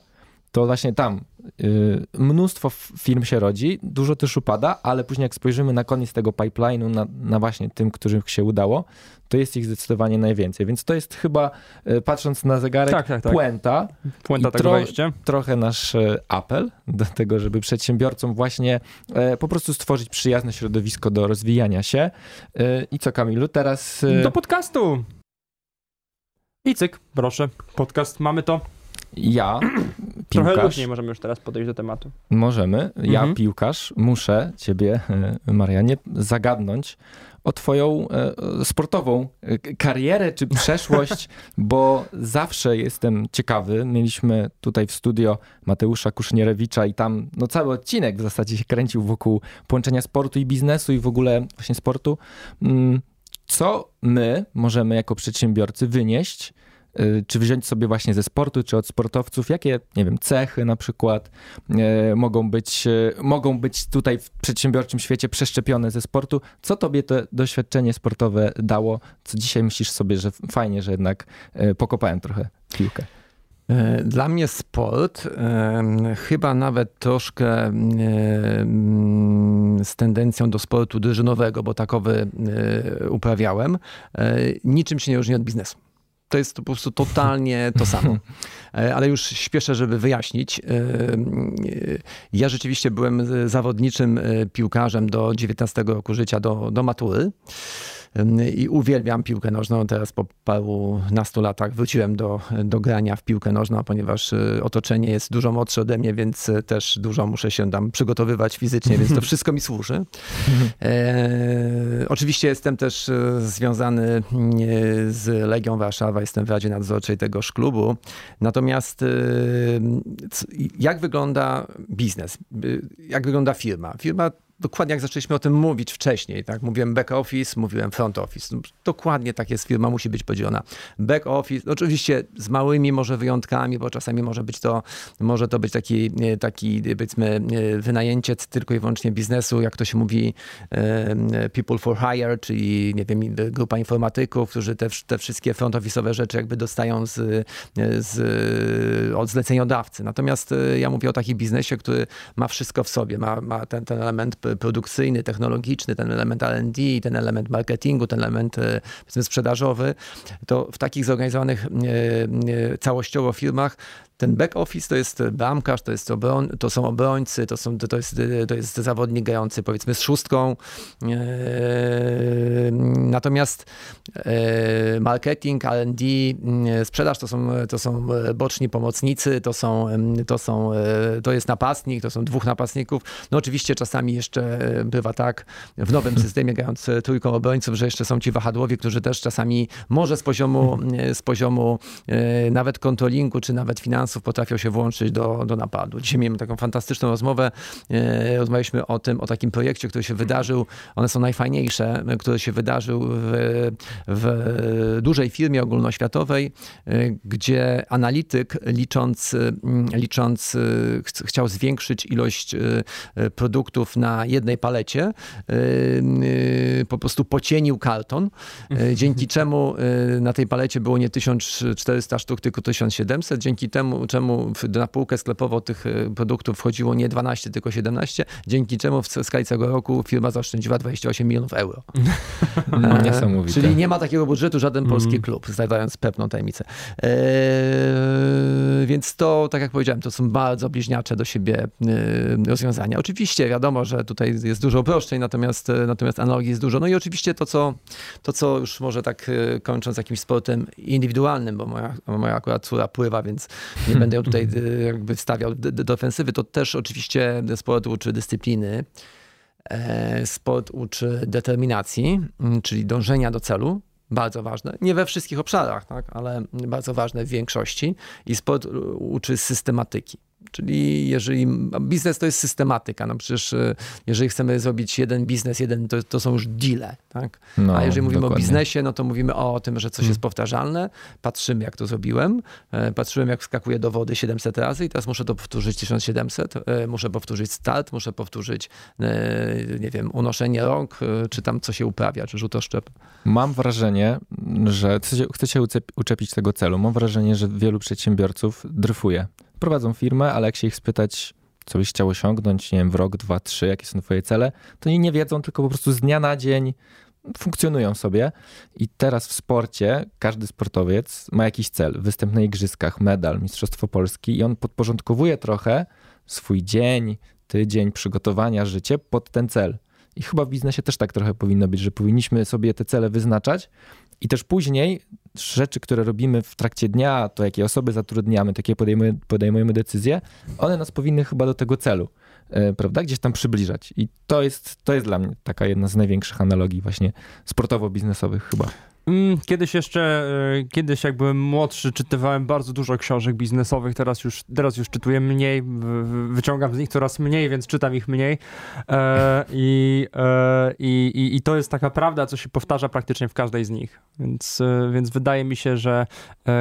to właśnie tam y, mnóstwo firm się rodzi, dużo też upada, ale później jak spojrzymy na koniec tego pipeline'u, na, na właśnie tym, którym się udało, to jest ich zdecydowanie najwięcej. Więc to jest chyba, y, patrząc na zegarek, tak, tak, tak. puenta. Puenta tak tro, wejście. Trochę nasz y, apel do tego, żeby przedsiębiorcom właśnie y, po prostu stworzyć przyjazne środowisko do rozwijania się. Y, I co, Kamilu, teraz... Y... Do podcastu! I cyk, proszę, podcast, mamy to. Ja, piłkarz... Trochę luźniej możemy już teraz podejść do tematu. Możemy. Ja, mhm. piłkarz, muszę ciebie, Marianie, zagadnąć o twoją e, sportową karierę czy przeszłość, bo zawsze jestem ciekawy. Mieliśmy tutaj w studio Mateusza Kusznierewicza i tam no, cały odcinek w zasadzie się kręcił wokół połączenia sportu i biznesu i w ogóle właśnie sportu. Co my możemy jako przedsiębiorcy wynieść, czy wziąć sobie właśnie ze sportu, czy od sportowców, jakie, nie wiem, cechy na przykład e, mogą być, e, mogą być tutaj w przedsiębiorczym świecie przeszczepione ze sportu. Co tobie to doświadczenie sportowe dało? Co dzisiaj myślisz sobie, że fajnie, że jednak e, pokopałem trochę piłkę? Dla mnie sport, e, chyba nawet troszkę e, z tendencją do sportu drużynowego, bo takowy e, uprawiałem, e, niczym się nie różni od biznesu. To jest po prostu totalnie to samo. Ale już śpieszę, żeby wyjaśnić. Ja rzeczywiście byłem zawodniczym piłkarzem do dziewiętnastego roku życia, do, do matury. I uwielbiam piłkę nożną. Teraz po parunastu latach wróciłem do, do grania w piłkę nożną, ponieważ otoczenie jest dużo młodsze ode mnie, więc też dużo muszę się tam przygotowywać fizycznie, więc to wszystko mi służy. E, oczywiście jestem też związany z Legią Warszawa, jestem w Radzie Nadzorczej tegoż klubu. Natomiast jak wygląda biznes? Jak wygląda firma? Firma dokładnie jak zaczęliśmy o tym mówić wcześniej, tak? Mówiłem back office, mówiłem front office. Dokładnie tak jest, firma musi być podzielona. Back office, oczywiście z małymi może wyjątkami, bo czasami może być to, może to być taki, taki powiedzmy wynajęcie tylko i wyłącznie biznesu, jak to się mówi, people for hire, czyli nie wiem, grupa informatyków, którzy te, te wszystkie front office'owe rzeczy jakby dostają z, z, od zleceniodawcy. Natomiast ja mówię o takim biznesie, który ma wszystko w sobie, ma, ma ten, ten element produkcyjny, technologiczny, ten element R and D, ten element marketingu, ten element sprzedażowy, to w takich zorganizowanych całościowo firmach ten back office to jest bramkarz, to, jest obroń, to są obrońcy, to, są, to, jest, to jest zawodnik grający powiedzmy z szóstką. Eee, natomiast e, marketing, R and D, sprzedaż to są, to są boczni pomocnicy, to, są, to, są, to jest napastnik, to są dwóch napastników. No oczywiście czasami jeszcze bywa tak w nowym systemie grając trójką obrońców, że jeszcze są ci wahadłowie, którzy też czasami może z poziomu, z poziomu e, nawet kontrolingu, czy nawet finansów potrafią się włączyć do, do napadu. Dzisiaj mieliśmy taką fantastyczną rozmowę. Rozmawialiśmy o tym, o takim projekcie, który się wydarzył. One są najfajniejsze, który się wydarzył w, w dużej firmie ogólnoświatowej, gdzie analityk licząc, licząc ch- chciał zwiększyć ilość produktów na jednej palecie. Po prostu pocienił karton, dzięki czemu na tej palecie było nie tysiąc czterysta sztuk, tylko tysiąc siedemset. Dzięki temu czemu na półkę sklepową tych produktów wchodziło nie dwanaście, tylko siedemnaście, dzięki czemu w skali całego roku firma zaoszczędziła dwadzieścia osiem milionów euro. E, Niesamowite. Czyli nie ma takiego budżetu żaden polski mm. klub, znajdując pewną tajemnicę. E, więc to, tak jak powiedziałem, to są bardzo bliźniacze do siebie rozwiązania. Oczywiście wiadomo, że tutaj jest dużo uproszczeń, natomiast, natomiast analogii jest dużo. No i oczywiście to co, to, co już może tak kończąc jakimś sportem indywidualnym, bo moja, moja akurat córa pływa, więc nie będę ją tutaj jakby wstawiał do ofensywy, to też oczywiście sport uczy dyscypliny, sport uczy determinacji, czyli dążenia do celu. Bardzo ważne. Nie we wszystkich obszarach, tak? Ale bardzo ważne w większości. I sport uczy systematyki. Czyli jeżeli biznes to jest systematyka, no przecież jeżeli chcemy zrobić jeden biznes, jeden to, to są już deale, tak? No, a jeżeli mówimy dokładnie. O biznesie, no to mówimy o tym, że coś hmm. jest powtarzalne, patrzymy jak to zrobiłem, patrzyłem jak wskakuję do wody siedemset razy i teraz muszę to powtórzyć tysiąc siedemset, muszę powtórzyć start, muszę powtórzyć, nie wiem, unoszenie rąk, czy tam co się uprawia, czy rzut oszczep. Mam wrażenie, że chcę się uczepić tego celu, mam wrażenie, że wielu przedsiębiorców dryfuje. Prowadzą firmę, ale jak się ich spytać, co byś chciał osiągnąć, nie wiem, w rok, dwa, trzy, jakie są twoje cele, to oni nie wiedzą, tylko po prostu z dnia na dzień funkcjonują sobie. I teraz w sporcie każdy sportowiec ma jakiś cel. Występ na igrzyskach, medal, Mistrzostwo Polski i on podporządkowuje trochę swój dzień, tydzień, przygotowania, życie pod ten cel. I chyba w biznesie też tak trochę powinno być, że powinniśmy sobie te cele wyznaczać i też później rzeczy, które robimy w trakcie dnia, to jakie osoby zatrudniamy, to jakie podejmujemy, podejmujemy decyzje, one nas powinny chyba do tego celu, yy, prawda, gdzieś tam przybliżać. I to jest, to jest dla mnie taka jedna z największych analogii właśnie sportowo-biznesowych chyba. Kiedyś jeszcze, kiedyś jak byłem młodszy, czytywałem bardzo dużo książek biznesowych, teraz już, teraz już czytuję mniej, wyciągam z nich coraz mniej, więc czytam ich mniej e, i, e, i, i to jest taka prawda, co się powtarza praktycznie w każdej z nich, więc, więc wydaje mi się, że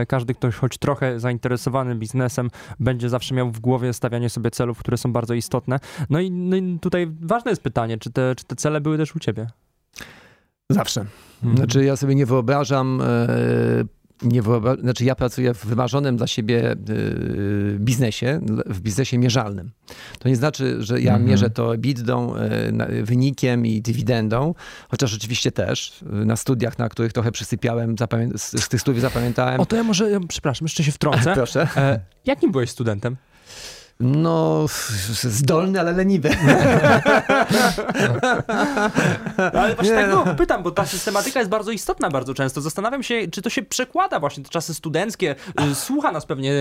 każdy, kto choć trochę zainteresowany biznesem, będzie zawsze miał w głowie stawianie sobie celów, które są bardzo istotne. No i, no i tutaj ważne jest pytanie, czy te, czy te cele były też u ciebie? Zawsze. Znaczy ja sobie nie wyobrażam, nie wyobrażam, znaczy ja pracuję w wymarzonym dla siebie biznesie, w biznesie mierzalnym. To nie znaczy, że ja mierzę to biddą, wynikiem i dywidendą, chociaż oczywiście też na studiach, na których trochę przysypiałem, zapamię- z, z tych studiów zapamiętałem. O to ja może, przepraszam, jeszcze się wtrącę. Proszę. E, jakim byłeś studentem? No, zdolny, ale leniwy. Ale właśnie nie, tak no. pytam, bo ta systematyka jest bardzo istotna bardzo często. Zastanawiam się, czy to się przekłada właśnie te czasy studenckie. Słucha nas pewnie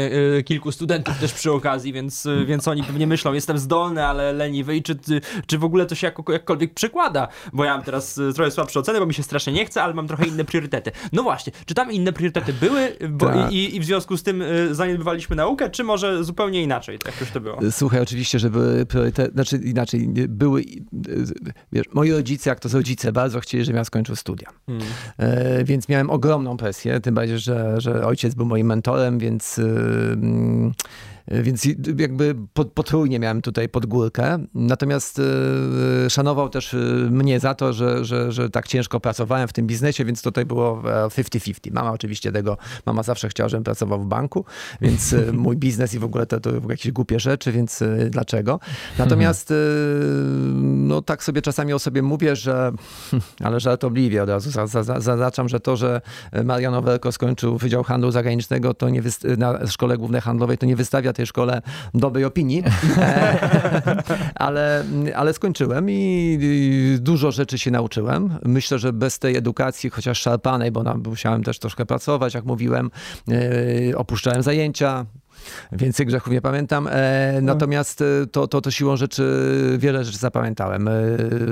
kilku studentów też przy okazji, więc, więc oni pewnie myślą, jestem zdolny, ale leniwy i czy, czy w ogóle to się jak, jakkolwiek przekłada, bo ja mam teraz trochę słabsze oceny, bo mi się strasznie nie chce, ale mam trochę inne priorytety. No właśnie, czy tam inne priorytety były bo i, i w związku z tym zaniedbywaliśmy naukę, czy może zupełnie inaczej? Tak? Coś to było. Słuchaj, oczywiście, żeby priorytet, znaczy inaczej, były, wiesz, moi rodzice, jak to z rodzice, bardzo chcieli, żebym ja skończył studia. Hmm. E, więc miałem ogromną presję, tym bardziej, że, że ojciec był moim mentorem, więc... Yy, Więc jakby potrójnie miałem tutaj pod górkę. Natomiast szanował też mnie za to, że, że, że tak ciężko pracowałem w tym biznesie, więc tutaj było fifty fifty. Mama oczywiście tego, mama zawsze chciała, żebym pracował w banku, więc mój biznes i w ogóle to, to jakieś głupie rzeczy, więc dlaczego? Natomiast no tak sobie czasami o sobie mówię, że, ale żartobliwie od razu zaznaczam, że to, że Marian Owerko skończył Wydział Handlu Zagranicznego to nie na Szkole Głównej Handlowej, to nie wystawia tej szkole dobrej opinii, ale, ale skończyłem i dużo rzeczy się nauczyłem. Myślę, że bez tej edukacji, chociaż szarpanej, bo musiałem też troszkę pracować, jak mówiłem, opuszczałem zajęcia, więcej grzechów nie pamiętam. Natomiast to, to, to siłą rzeczy wiele rzeczy zapamiętałem.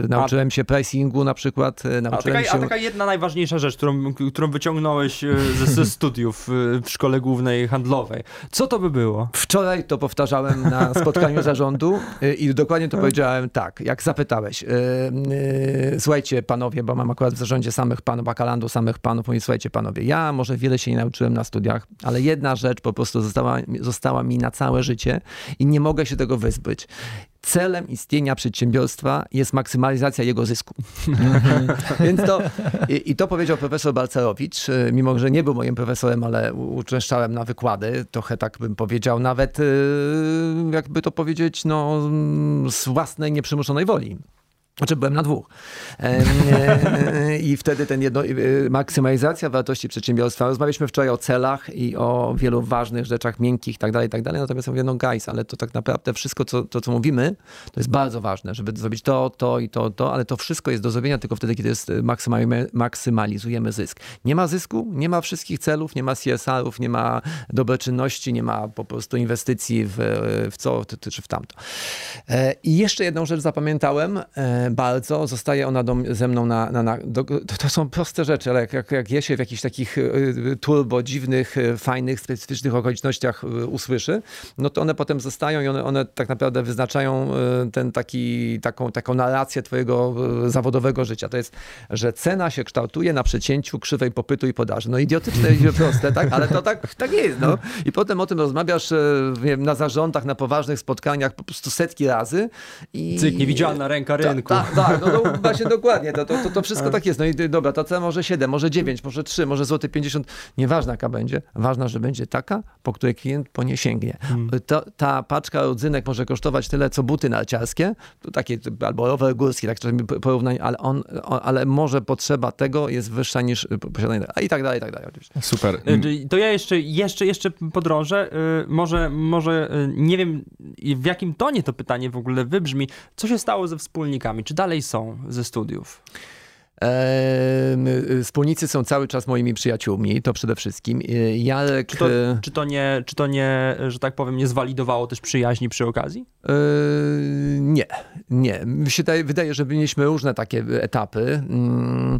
Nauczyłem się pricingu na przykład. Nauczyłem a, taka, się... a taka jedna najważniejsza rzecz, którą, którą wyciągnąłeś ze, ze studiów w Szkole Głównej Handlowej. Co to by było? Wczoraj to powtarzałem na spotkaniu zarządu i dokładnie to powiedziałem tak, jak zapytałeś. Słuchajcie panowie, bo mam akurat w zarządzie samych panów Bakalandu, samych panów. Mówię, słuchajcie panowie, ja może wiele się nie nauczyłem na studiach, ale jedna rzecz po prostu została została mi na całe życie i nie mogę się tego wyzbyć. Celem istnienia przedsiębiorstwa jest maksymalizacja jego zysku. Więc to, i, I to powiedział profesor Balcerowicz, mimo że nie był moim profesorem, ale uczęszczałem na wykłady, trochę tak bym powiedział, nawet jakby to powiedzieć, no, z własnej nieprzymuszonej woli. Znaczy byłem na dwóch. I wtedy ten jedno, maksymalizacja wartości przedsiębiorstwa. Rozmawialiśmy wczoraj o celach i o wielu ważnych rzeczach miękkich, tak dalej, tak dalej. Natomiast mówię, no guys, ale to tak naprawdę wszystko, co, to, co mówimy, to jest bardzo ważne, żeby zrobić to, to i to, to, ale to wszystko jest do zrobienia tylko wtedy, kiedy jest maksymalizujemy zysk. Nie ma zysku, nie ma wszystkich celów, nie ma C S R ów, nie ma dobroczynności, nie ma po prostu inwestycji w, w co czy w tamto. I jeszcze jedną rzecz zapamiętałem, bardzo. Zostaje ona do, ze mną na... na, na do, to, to są proste rzeczy, ale jak, jak je się w jakichś takich turbo dziwnych, fajnych, specyficznych okolicznościach usłyszy, no to one potem zostają i one, one tak naprawdę wyznaczają ten taki, taką, taką narrację twojego zawodowego życia. To jest, że cena się kształtuje na przecięciu krzywej popytu i podaży. No idiotyczne i proste, tak? Ale to tak, tak jest. No. I potem o tym rozmawiasz nie wiem, na zarządach, na poważnych spotkaniach po prostu setki razy. I... Cyk, niewidzialna ręka rynku. Tak, tak, no to właśnie dokładnie, to, to, to wszystko tak jest. No i dobra, ta cena może siedem, może dziewięć, może trzy, może złoty pięćdziesiąt. Nieważna jaka będzie, ważna, że będzie taka, po której klient po nie sięgnie. Hmm. Ta, ta paczka rodzynek może kosztować tyle, co buty narciarskie, takie, albo rower górski, tak czasami porównanie, ale, on, on, ale może potrzeba tego jest wyższa niż posiadanie, a i tak dalej, i tak dalej. Oczywiście. Super. To ja jeszcze, jeszcze, jeszcze podrążę, może, może nie wiem w jakim tonie to pytanie w ogóle wybrzmi, co się stało ze wspólnikami? Czy dalej są ze studiów? Eee, wspólnicy są cały czas moimi przyjaciółmi, to przede wszystkim. Jarek... Czy to, czy to, nie, czy to nie, że tak powiem, nie zwalidowało też przyjaźni przy okazji? Eee, nie, nie. Mi się daje, wydaje, że mieliśmy różne takie etapy. Mm.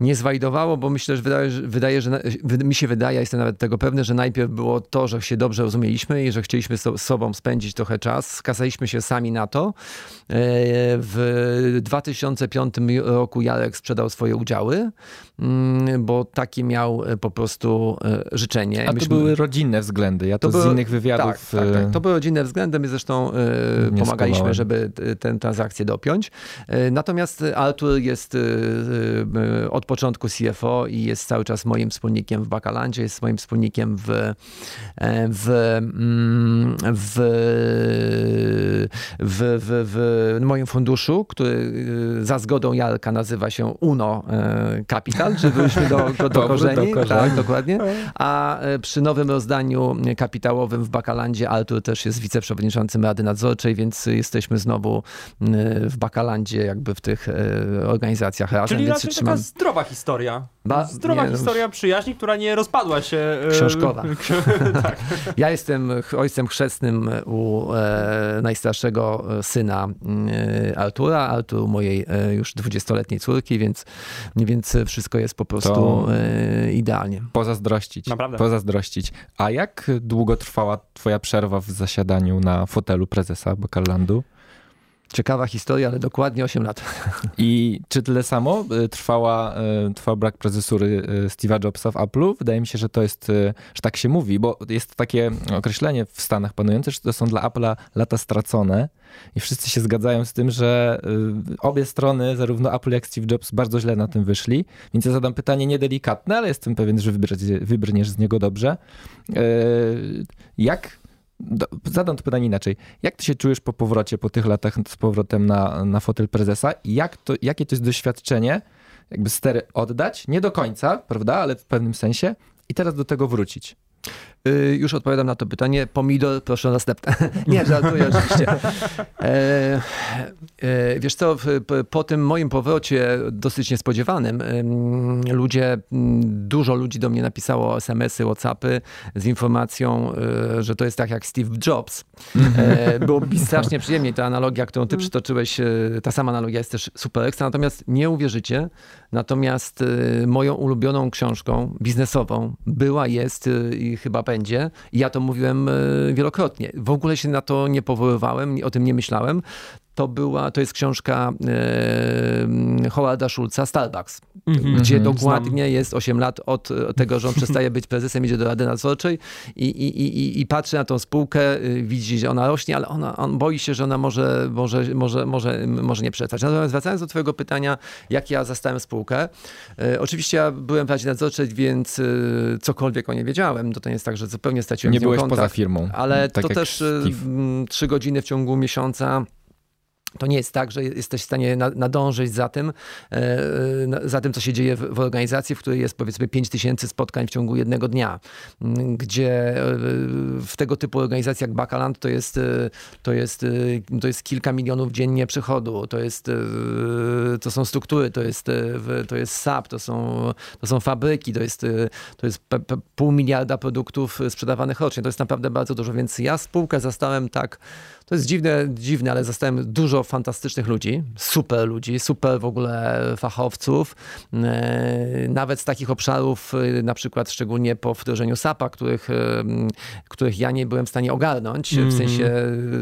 Nie zwalidowało, bo myślę, że, wydaje, że, wydaje, że na, mi się wydaje, jestem nawet tego pewny, że najpierw było to, że się dobrze rozumieliśmy i że chcieliśmy so, z sobą spędzić trochę czas. Skazaliśmy się sami na to. W dwa tysiące piątym roku Jarek sprzedał swoje udziały, bo takie miał po prostu życzenie. A to Myśmy... były rodzinne względy, ja to, to z były... innych wywiadów... Tak, tak, tak. To były rodzinne względy, my zresztą nie pomagaliśmy, skłamałem. Żeby tę transakcję dopiąć. Natomiast Artur jest od początku C F O i jest cały czas moim wspólnikiem w Bakalandzie, jest moim wspólnikiem w, w, w, w, w, w moim funduszu, który za zgodą Jarka nazywa się UNO Capital, czy byliśmy do, do, do korzeni. Do tak, dokładnie. A przy nowym rozdaniu kapitałowym w Bakalandzie Artur też jest wiceprzewodniczącym Rady Nadzorczej, więc jesteśmy znowu w Bakalandzie jakby w tych organizacjach razem. Czyli więc trzymam... Zdrowa historia. Ba Zdrowa nie, historia przyjaźni, która nie rozpadła się. Książkowa. Tak. Ja jestem ojcem chrzestnym u e, najstarszego syna e, Artura, Artur mojej e, już dwudziestoletniej córki, więc, więc wszystko wszystko jest po prostu to... idealnie. Pozazdrościć. Naprawdę. Pozazdrościć. A jak długo trwała twoja przerwa w zasiadaniu na fotelu prezesa Bakallandu? Ciekawa historia, ale dokładnie osiem lat. I czy tyle samo trwała, trwał brak prezesury Steve'a Jobsa w Apple'u? Wydaje mi się, że to jest, że tak się mówi, bo jest takie określenie w Stanach panujące, że to są dla Apple'a lata stracone i wszyscy się zgadzają z tym, że obie strony, zarówno Apple jak Steve Jobs, bardzo źle na tym wyszli. Więc ja zadam pytanie niedelikatne, ale jestem pewien, że wybrniesz z niego dobrze. Jak... Do, zadam to pytanie inaczej. Jak ty się czujesz po powrocie, po tych latach z powrotem na, na fotel prezesa? Jak to, jakie to jest doświadczenie? Jakby stery oddać? Nie do końca, prawda? Ale w pewnym sensie. I teraz do tego wrócić. Yy, już odpowiadam na to pytanie. Pomidor, proszę o następne. Nie, żartuję oczywiście. E, e, wiesz co, po tym moim powrocie dosyć niespodziewanym ludzie, dużo ludzi do mnie napisało smsy, whatsappy z informacją, że to jest tak jak Steve Jobs. E, było mi strasznie przyjemnie. Ta analogia, którą ty przytoczyłeś, ta sama analogia jest też super ekstra. Natomiast nie uwierzycie, natomiast moją ulubioną książką biznesową była, jest i chyba będzie. Ja to mówiłem wielokrotnie. W ogóle się na to nie powoływałem, o tym nie myślałem. To była, to jest książka e, Howarda Schultza, Starbucks, mm-hmm, gdzie dokładnie znam. Jest osiem lat od tego, że on przestaje być prezesem, idzie do Rady Nadzorczej i, i, i, i patrzy na tą spółkę, widzi, że ona rośnie, ale ona, on boi się, że ona może, może, może, może, może nie przetrwać. Natomiast wracając do twojego pytania, jak ja zastałem spółkę. E, oczywiście ja byłem w Radzie Nadzorczej, więc e, cokolwiek o niej wiedziałem. To nie jest tak, że zupełnie straciłem nie z nią kontakt. Nie byłeś poza firmą. Ale tak to też trzy godziny w ciągu miesiąca. To nie jest tak, że jesteś w stanie nadążyć za tym, za tym, co się dzieje w organizacji, w której jest powiedzmy pięć tysięcy spotkań w ciągu jednego dnia, gdzie w tego typu organizacji jak Bakalland to jest, to jest, to jest kilka milionów dziennie przychodu, to, jest, to są struktury, to jest, to jest S A P, to są, to są fabryki, to jest, to jest pół miliarda produktów sprzedawanych rocznie. To jest naprawdę bardzo dużo, więc ja spółkę zastałem tak, to jest dziwne, dziwne, ale zastałem dużo fantastycznych ludzi, super ludzi, super w ogóle fachowców, nawet z takich obszarów, na przykład szczególnie po wdrożeniu S A P-a, których, których ja nie byłem w stanie ogarnąć, w sensie...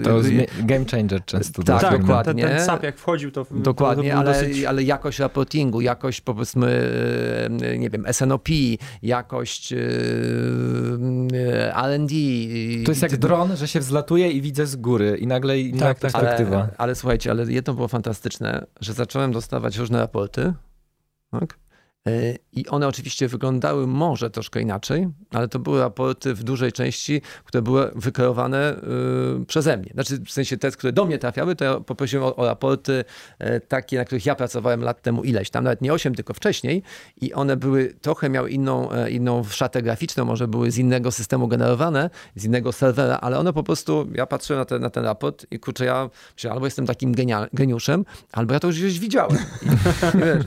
To game changer często. Tak, tak dokładnie. Ten, ten S A P jak wchodził, to... Dokładnie, to ale, dosyć... ale jakość raportingu, jakość powiedzmy, nie wiem, S N O P, jakość R and D. To jest jak dron, że się wzlatuje i widzę z góry i nagle inna tak, perspektywa. Ale, ale słuchajcie, ale jedno było fantastyczne, że zacząłem dostawać różne raporty, tak? I one oczywiście wyglądały może troszkę inaczej, ale to były raporty w dużej części, które były wykreowane y, przeze mnie. Znaczy w sensie te, które do mnie trafiały, to ja poprosiłem o, o raporty y, takie, na których ja pracowałem lat temu ileś tam, nawet nie osiem, tylko wcześniej i one były, trochę miały inną, y, inną szatę graficzną, może były z innego systemu generowane, z innego serwera, ale one po prostu, ja patrzyłem na, te, na ten raport i kurczę, ja myślę, albo jestem takim genial, geniuszem, albo ja to już gdzieś widziałem.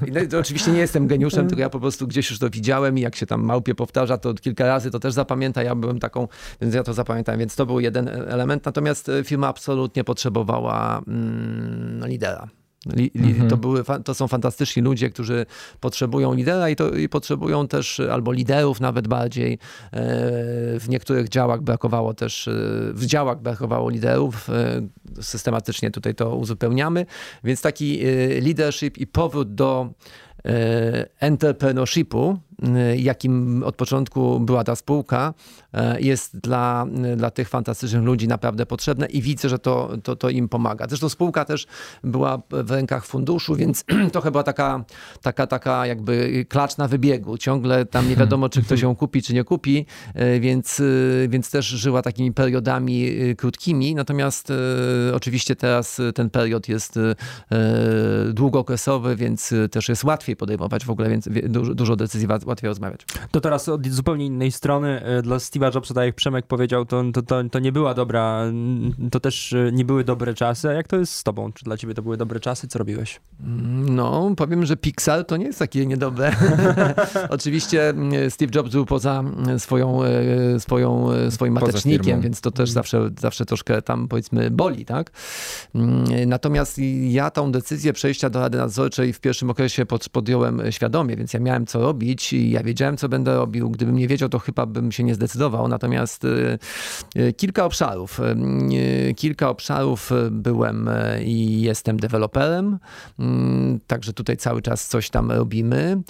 I, i, wiesz, i, to oczywiście nie jestem geniuszem, tylko ja po prostu gdzieś już to widziałem i jak się tam małpie powtarza to kilka razy, to też zapamięta. Ja byłem taką, więc ja to zapamiętałem. Więc to był jeden element. Natomiast firma absolutnie potrzebowała mm, lidera. Li, li, mhm. to, były, to są fantastyczni ludzie, którzy potrzebują lidera i, to, i potrzebują też, albo liderów nawet bardziej. W niektórych działach brakowało też, w działach brakowało liderów. Systematycznie tutaj to uzupełniamy. Więc taki leadership i powrót do entrepreneurshipu, jakim od początku była ta spółka, jest dla, dla tych fantastycznych ludzi naprawdę potrzebne i widzę, że to, to, to im pomaga. Zresztą spółka też była w rękach funduszu, więc trochę była taka, taka, taka jakby klacz na wybiegu. Ciągle tam nie wiadomo, czy ktoś ją kupi, czy nie kupi, więc, więc też żyła takimi periodami krótkimi. Natomiast oczywiście teraz ten period jest długookresowy, więc też jest łatwiej podejmować w ogóle, więc dużo decyzji łatwiej rozmawiać. To teraz od zupełnie innej strony. Dla Steve'a Jobsa, tak jak Przemek powiedział, to, to, to, to nie była dobra, to też nie były dobre czasy. A jak to jest z tobą? Czy dla ciebie to były dobre czasy? Co robiłeś? No, powiem, że Pixar to nie jest takie niedobre. Oczywiście Steve Jobs był poza swoją, swoją, swoim matecznikiem, więc to też zawsze, zawsze troszkę tam, powiedzmy, boli, tak? Natomiast ja tą decyzję przejścia do Rady Nadzorczej w pierwszym okresie pod, podjąłem świadomie, więc ja miałem co robić i ja wiedziałem, co będę robił. Gdybym nie wiedział, to chyba bym się nie zdecydował. Natomiast kilka obszarów. Kilka obszarów byłem i jestem deweloperem, także tutaj cały czas coś tam robimy.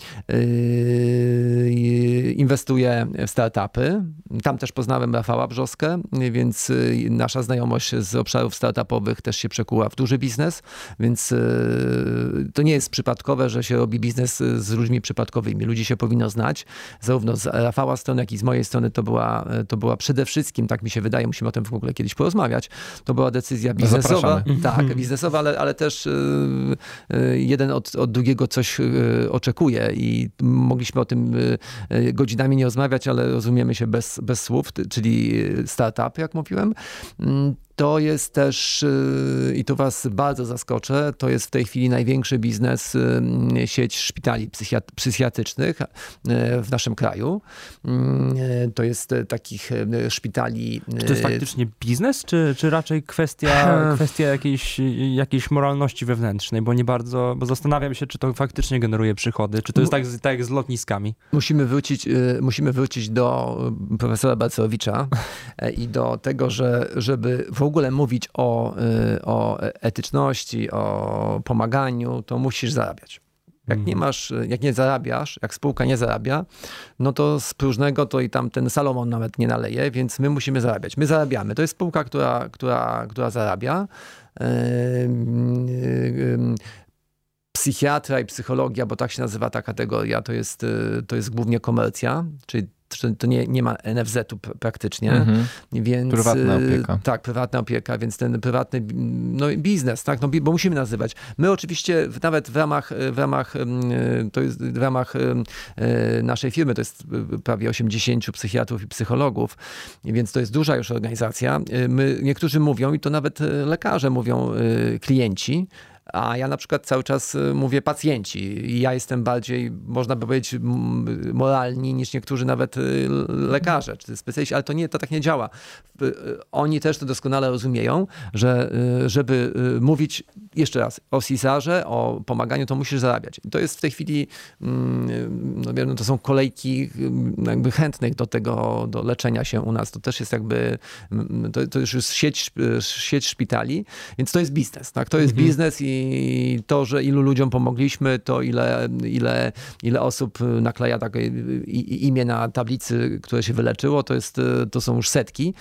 Inwestuję w startupy. Tam też poznałem Rafała Brzoskę, więc nasza znajomość z obszarów startupowych też się przekuła w duży biznes, więc to nie jest przypadkowe, że się robi biznes z ludźmi przypadkowymi. Ludzi się powinno znać. Zarówno z Rafała strony, jak i z mojej strony to była, to była przede wszystkim, tak mi się wydaje, musimy o tym w ogóle kiedyś porozmawiać, to była decyzja biznesowa. Zapraszamy. Tak, biznesowa, ale, ale też jeden od, od drugiego coś oczekuje i mogliśmy o tym godzinami nie rozmawiać, ale rozumiemy się bez, bez słów, czyli startup, jak mówiłem. To jest też, i tu was bardzo zaskoczę, to jest w tej chwili największy biznes, sieć szpitali psychiatrycznych w naszym kraju. To jest takich szpitali... Czy to jest faktycznie biznes, czy, czy raczej kwestia, kwestia jakiejś, jakiejś moralności wewnętrznej? Bo nie bardzo, bo zastanawiam się, czy to faktycznie generuje przychody, czy to jest tak, tak jak z lotniskami. Musimy wrócić, musimy wrócić do profesora Balcerowicza i do tego, że żeby w ogóle mówić o, o etyczności, o pomaganiu, to musisz zarabiać. Jak nie masz, jak nie zarabiasz, jak spółka nie zarabia, no to z próżnego to i tam ten Salomon nawet nie naleje, więc my musimy zarabiać. My zarabiamy. To jest spółka, która, która, która zarabia. Psychiatra i psychologia, bo tak się nazywa ta kategoria, to jest, to jest głównie komercja, czyli to nie, nie ma N F Z-u praktycznie. Mhm. Więc, prywatna opieka. Tak, prywatna opieka, więc ten prywatny no, biznes, tak, no, bo musimy nazywać. My oczywiście nawet w ramach, w ramach, to jest, w ramach naszej firmy, to jest prawie osiemdziesięciu psychiatrów i psychologów, więc to jest duża już organizacja. My, niektórzy mówią i to nawet lekarze mówią, klienci, a ja na przykład cały czas mówię pacjenci i ja jestem bardziej, można by powiedzieć, moralni niż niektórzy nawet lekarze czy specjaliści, ale to, nie, to tak nie działa. Oni też to doskonale rozumieją, że żeby mówić jeszcze raz o C I S arze, o pomaganiu, to musisz zarabiać. To jest w tej chwili, no wiem, to są kolejki jakby chętnych do tego, do leczenia się u nas. To też jest jakby, to, to już jest sieć, sieć szpitali, więc to jest biznes, tak? To jest mhm. biznes i I to, że ilu ludziom pomogliśmy, to ile, ile, ile osób nakleja takie imię na tablicy, które się wyleczyło, to, jest, to są już setki.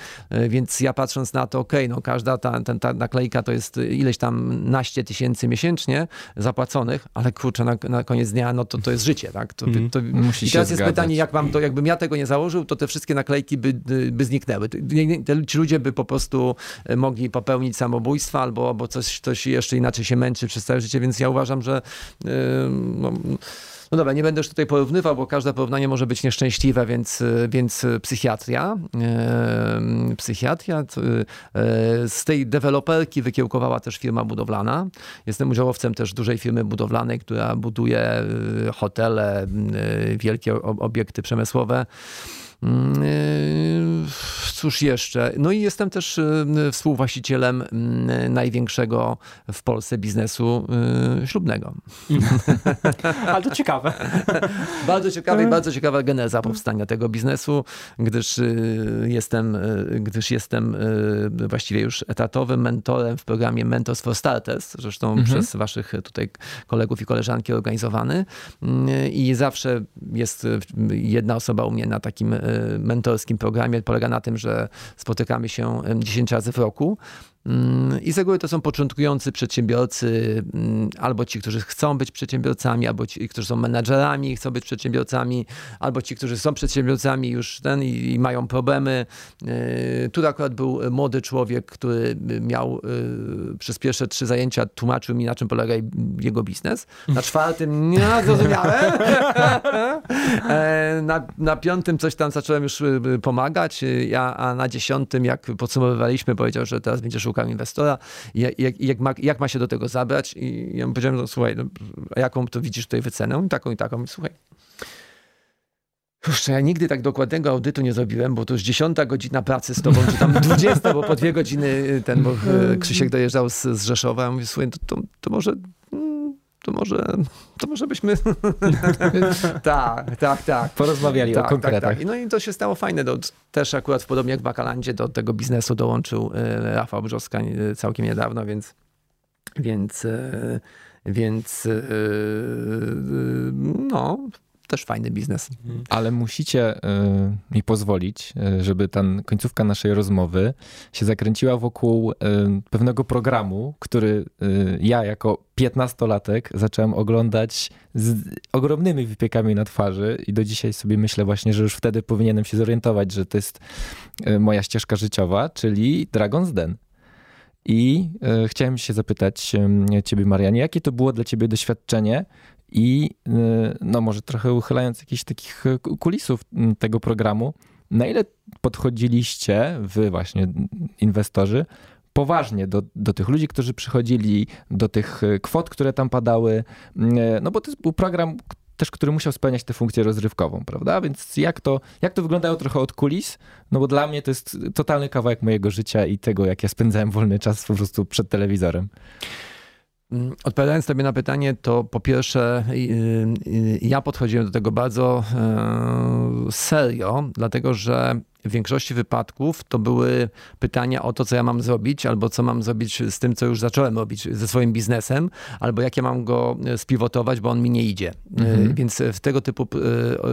Więc ja patrząc na to, okej, okay, no każda ta, ta, ta naklejka to jest ileś tam naście tysięcy miesięcznie zapłaconych, ale kurczę, na, na koniec dnia no to, to jest życie, tak? To, mm. to, Musi i teraz jest zgadzać. Pytanie, jak mam to, jakbym ja tego nie założył, to te wszystkie naklejki by, by zniknęły. Ci ludzie by po prostu mogli popełnić samobójstwa albo, albo coś, coś jeszcze inaczej się męczy przez całe życie, więc ja uważam, że yy, no, no dobra, nie będę już tutaj porównywał, bo każde porównanie może być nieszczęśliwe, więc, więc psychiatria, yy, psychiatria yy, z tej deweloperki wykiełkowała też firma budowlana. Jestem udziałowcem też dużej firmy budowlanej, która buduje yy, hotele, yy, wielkie ob- obiekty przemysłowe. Cóż jeszcze? No i jestem też współwłaścicielem największego w Polsce biznesu ślubnego. Ale to ciekawe. Bardzo ciekawe i bardzo ciekawa geneza powstania tego biznesu, gdyż jestem, gdyż jestem właściwie już etatowym mentorem w programie Mentors for Starters, zresztą mhm. przez waszych tutaj kolegów i koleżanki organizowany. I zawsze jest jedna osoba u mnie na takim mentorskim programie. Polega na tym, że spotykamy się dziesięć razy w roku I z reguły to są początkujący przedsiębiorcy, albo ci, którzy chcą być przedsiębiorcami, albo ci, którzy są menadżerami i chcą być przedsiębiorcami, albo ci, którzy są przedsiębiorcami już ten i, i mają problemy. Tu akurat był młody człowiek, który miał przez pierwsze trzy zajęcia tłumaczył mi, na czym polega jego biznes. Na czwartym nie zrozumiałem. na, na piątym coś tam zacząłem już pomagać, a, a na dziesiątym, jak podsumowywaliśmy, powiedział, że teraz będzie szukał inwestora, jak, jak, jak, ma, jak ma się do tego zabrać. I ja mu powiedziałem, no, słuchaj, no, jaką to widzisz tutaj wycenę? I taką i taką. I słuchaj, ja nigdy tak dokładnego audytu nie zrobiłem, bo to już dziesiąta godzina pracy z tobą, czy tam dwudziesta, bo po dwie godziny ten, bo Krzysiek dojeżdżał z, z Rzeszowa. Ja mówię, słuchaj, to, to, to może... to może, to może byśmy tak, tak, tak. porozmawiali tak, o konkretach. Tak, tak. No i to się stało fajne. Do, też akurat podobnie jak w Bakalandzie do tego biznesu dołączył Rafał Brzoska całkiem niedawno, więc, więc, więc no, też fajny biznes. Ale musicie mi pozwolić, żeby ta końcówka naszej rozmowy się zakręciła wokół pewnego programu, który ja jako piętnastolatek zacząłem oglądać z ogromnymi wypiekami na twarzy i do dzisiaj sobie myślę właśnie, że już wtedy powinienem się zorientować, że to jest moja ścieżka życiowa, czyli Dragon's Den. I chciałem się zapytać ciebie, Marianie, jakie to było dla ciebie doświadczenie i no może trochę uchylając jakichś takich kulisów tego programu, na ile podchodziliście, wy właśnie inwestorzy, poważnie do, do tych ludzi, którzy przychodzili, do tych kwot, które tam padały, no bo to był program też, który musiał spełniać tę funkcję rozrywkową, prawda? Więc jak to, jak to wyglądało trochę od kulis? No bo dla mnie to jest totalny kawałek mojego życia i tego, jak ja spędzałem wolny czas po prostu przed telewizorem. Odpowiadając sobie na pytanie, to po pierwsze ja podchodziłem do tego bardzo serio, dlatego że w większości wypadków to były pytania o to, co ja mam zrobić, albo co mam zrobić z tym, co już zacząłem robić ze swoim biznesem, albo jak ja mam go spiwotować, bo on mi nie idzie. Mhm. Więc w tego typu,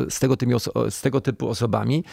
z, tego tymi oso- z tego typu osobami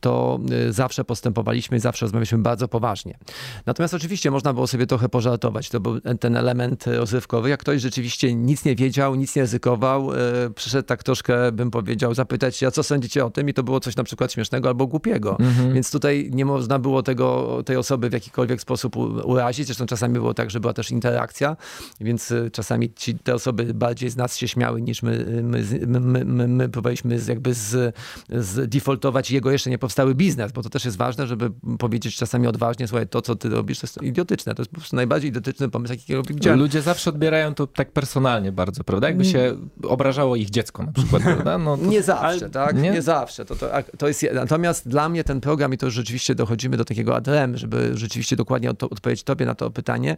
to zawsze postępowaliśmy, zawsze rozmawialiśmy bardzo poważnie. Natomiast oczywiście można było sobie trochę pożartować. To był ten element rozrywkowy. Jak ktoś rzeczywiście nic nie wiedział, nic nie ryzykował, przyszedł tak troszkę, bym powiedział, zapytać się, a co sądzicie o tym? I to było coś na przykład śmiesznego albo głupiego. Mhm. Więc tutaj nie można było tego, tej osoby w jakikolwiek sposób urazić. Zresztą czasami było tak, że była też interakcja, więc czasami ci, te osoby bardziej z nas się śmiały niż my, my, my, my, my próbowaliśmy jakby z, zdefaultować jego jeszcze nie powstały biznes, bo to też jest ważne, żeby powiedzieć czasami odważnie, słuchaj, to co ty robisz to jest idiotyczne, to jest po prostu najbardziej idiotyczny pomysł, jaki widziałem. Ludzie zawsze odbierają to tak personalnie bardzo, prawda? Jakby się obrażało ich dziecko na przykład, prawda? No to... Nie zawsze, tak? Nie, nie zawsze. To, to, to jest... Natomiast dla mnie ten program, i to rzeczywiście dochodzimy do takiego A D M, żeby rzeczywiście dokładnie odpowiedzieć tobie na to pytanie,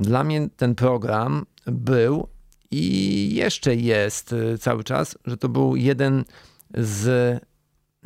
dla mnie ten program był i jeszcze jest cały czas, że to był jeden z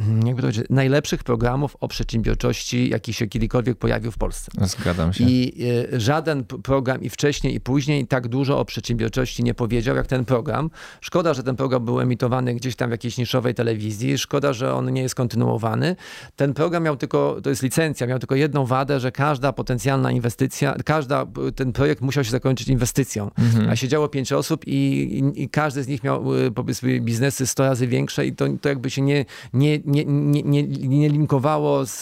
jakby to powiedzieć, najlepszych programów o przedsiębiorczości, jaki się kiedykolwiek pojawił w Polsce. Zgadzam się. I żaden program i wcześniej i później tak dużo o przedsiębiorczości nie powiedział jak ten program. Szkoda, że ten program był emitowany gdzieś tam w jakiejś niszowej telewizji. Szkoda, że on nie jest kontynuowany. Ten program miał tylko, to jest licencja, miał tylko jedną wadę, że każda potencjalna inwestycja, każda, ten projekt musiał się zakończyć inwestycją. Mhm. A siedziało pięć osób i, i, i każdy z nich miał powiedzmy biznesy sto razy większe i to, to jakby się nie, nie Nie, nie, nie, nie linkowało z,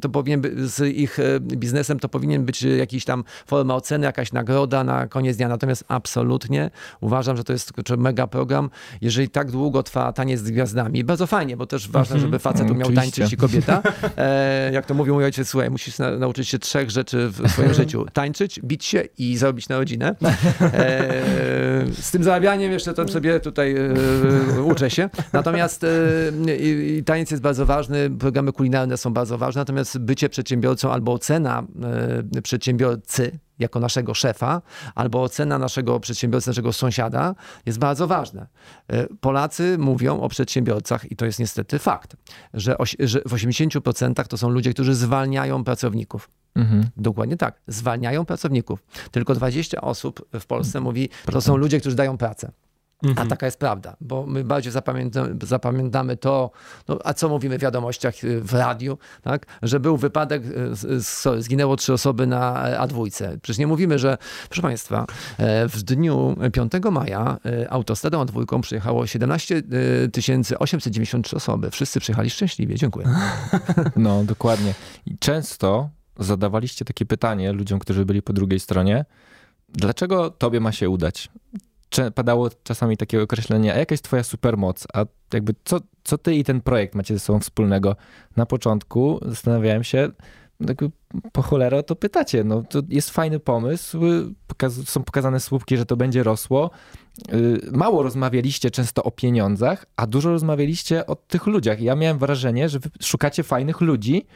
to powinien być, z ich biznesem, to powinien być jakiś tam forma oceny, jakaś nagroda na koniec dnia. Natomiast absolutnie uważam, że to jest mega program. Jeżeli tak długo trwa taniec z gwiazdami, bardzo fajnie, bo też ważne, żeby facet umiał mm, tańczyć i kobieta. E, jak to mówił mój ojciec, słuchaj, musisz na, nauczyć się trzech rzeczy w swoim życiu. Tańczyć, bić się i zarobić na rodzinę. E, z tym zarabianiem jeszcze tam sobie tutaj e, uczę się. Natomiast e, i, i taniec jest bardzo ważny, programy kulinarne są bardzo ważne, natomiast bycie przedsiębiorcą albo ocena y, przedsiębiorcy jako naszego szefa, albo ocena naszego przedsiębiorcy, naszego sąsiada jest bardzo ważne. Polacy mówią o przedsiębiorcach i to jest niestety fakt, że, oś, że w osiemdziesięciu procentach to są ludzie, którzy zwalniają pracowników. Mhm. Dokładnie tak. Zwalniają pracowników. Tylko dwadzieścia osób w Polsce mówi, to są ludzie, którzy dają pracę. Mhm. A taka jest prawda, bo my bardziej zapamiętamy, zapamiętamy to, no, a co mówimy w wiadomościach w radiu, tak? Że był wypadek, zginęło trzy osoby na A dwa. Przecież nie mówimy, że, proszę Państwa, w dniu piątego maja autostradą A dwa przyjechało siedemnaście tysięcy osiemset dziewięćdziesiąt trzy osoby. Wszyscy przyjechali szczęśliwie. Dziękuję. No, dokładnie. I często zadawaliście takie pytanie ludziom, którzy byli po drugiej stronie. Dlaczego tobie ma się udać? Padało czasami takie określenie, a jaka jest twoja supermoc? A jakby co, co ty i ten projekt macie ze sobą wspólnego? Na początku zastanawiałem się, jakby po cholerę o to pytacie. No, to jest fajny pomysł, pokaz- są pokazane słupki, że to będzie rosło. Mało rozmawialiście często o pieniądzach, a dużo rozmawialiście o tych ludziach. Ja miałem wrażenie, że wy szukacie fajnych ludzi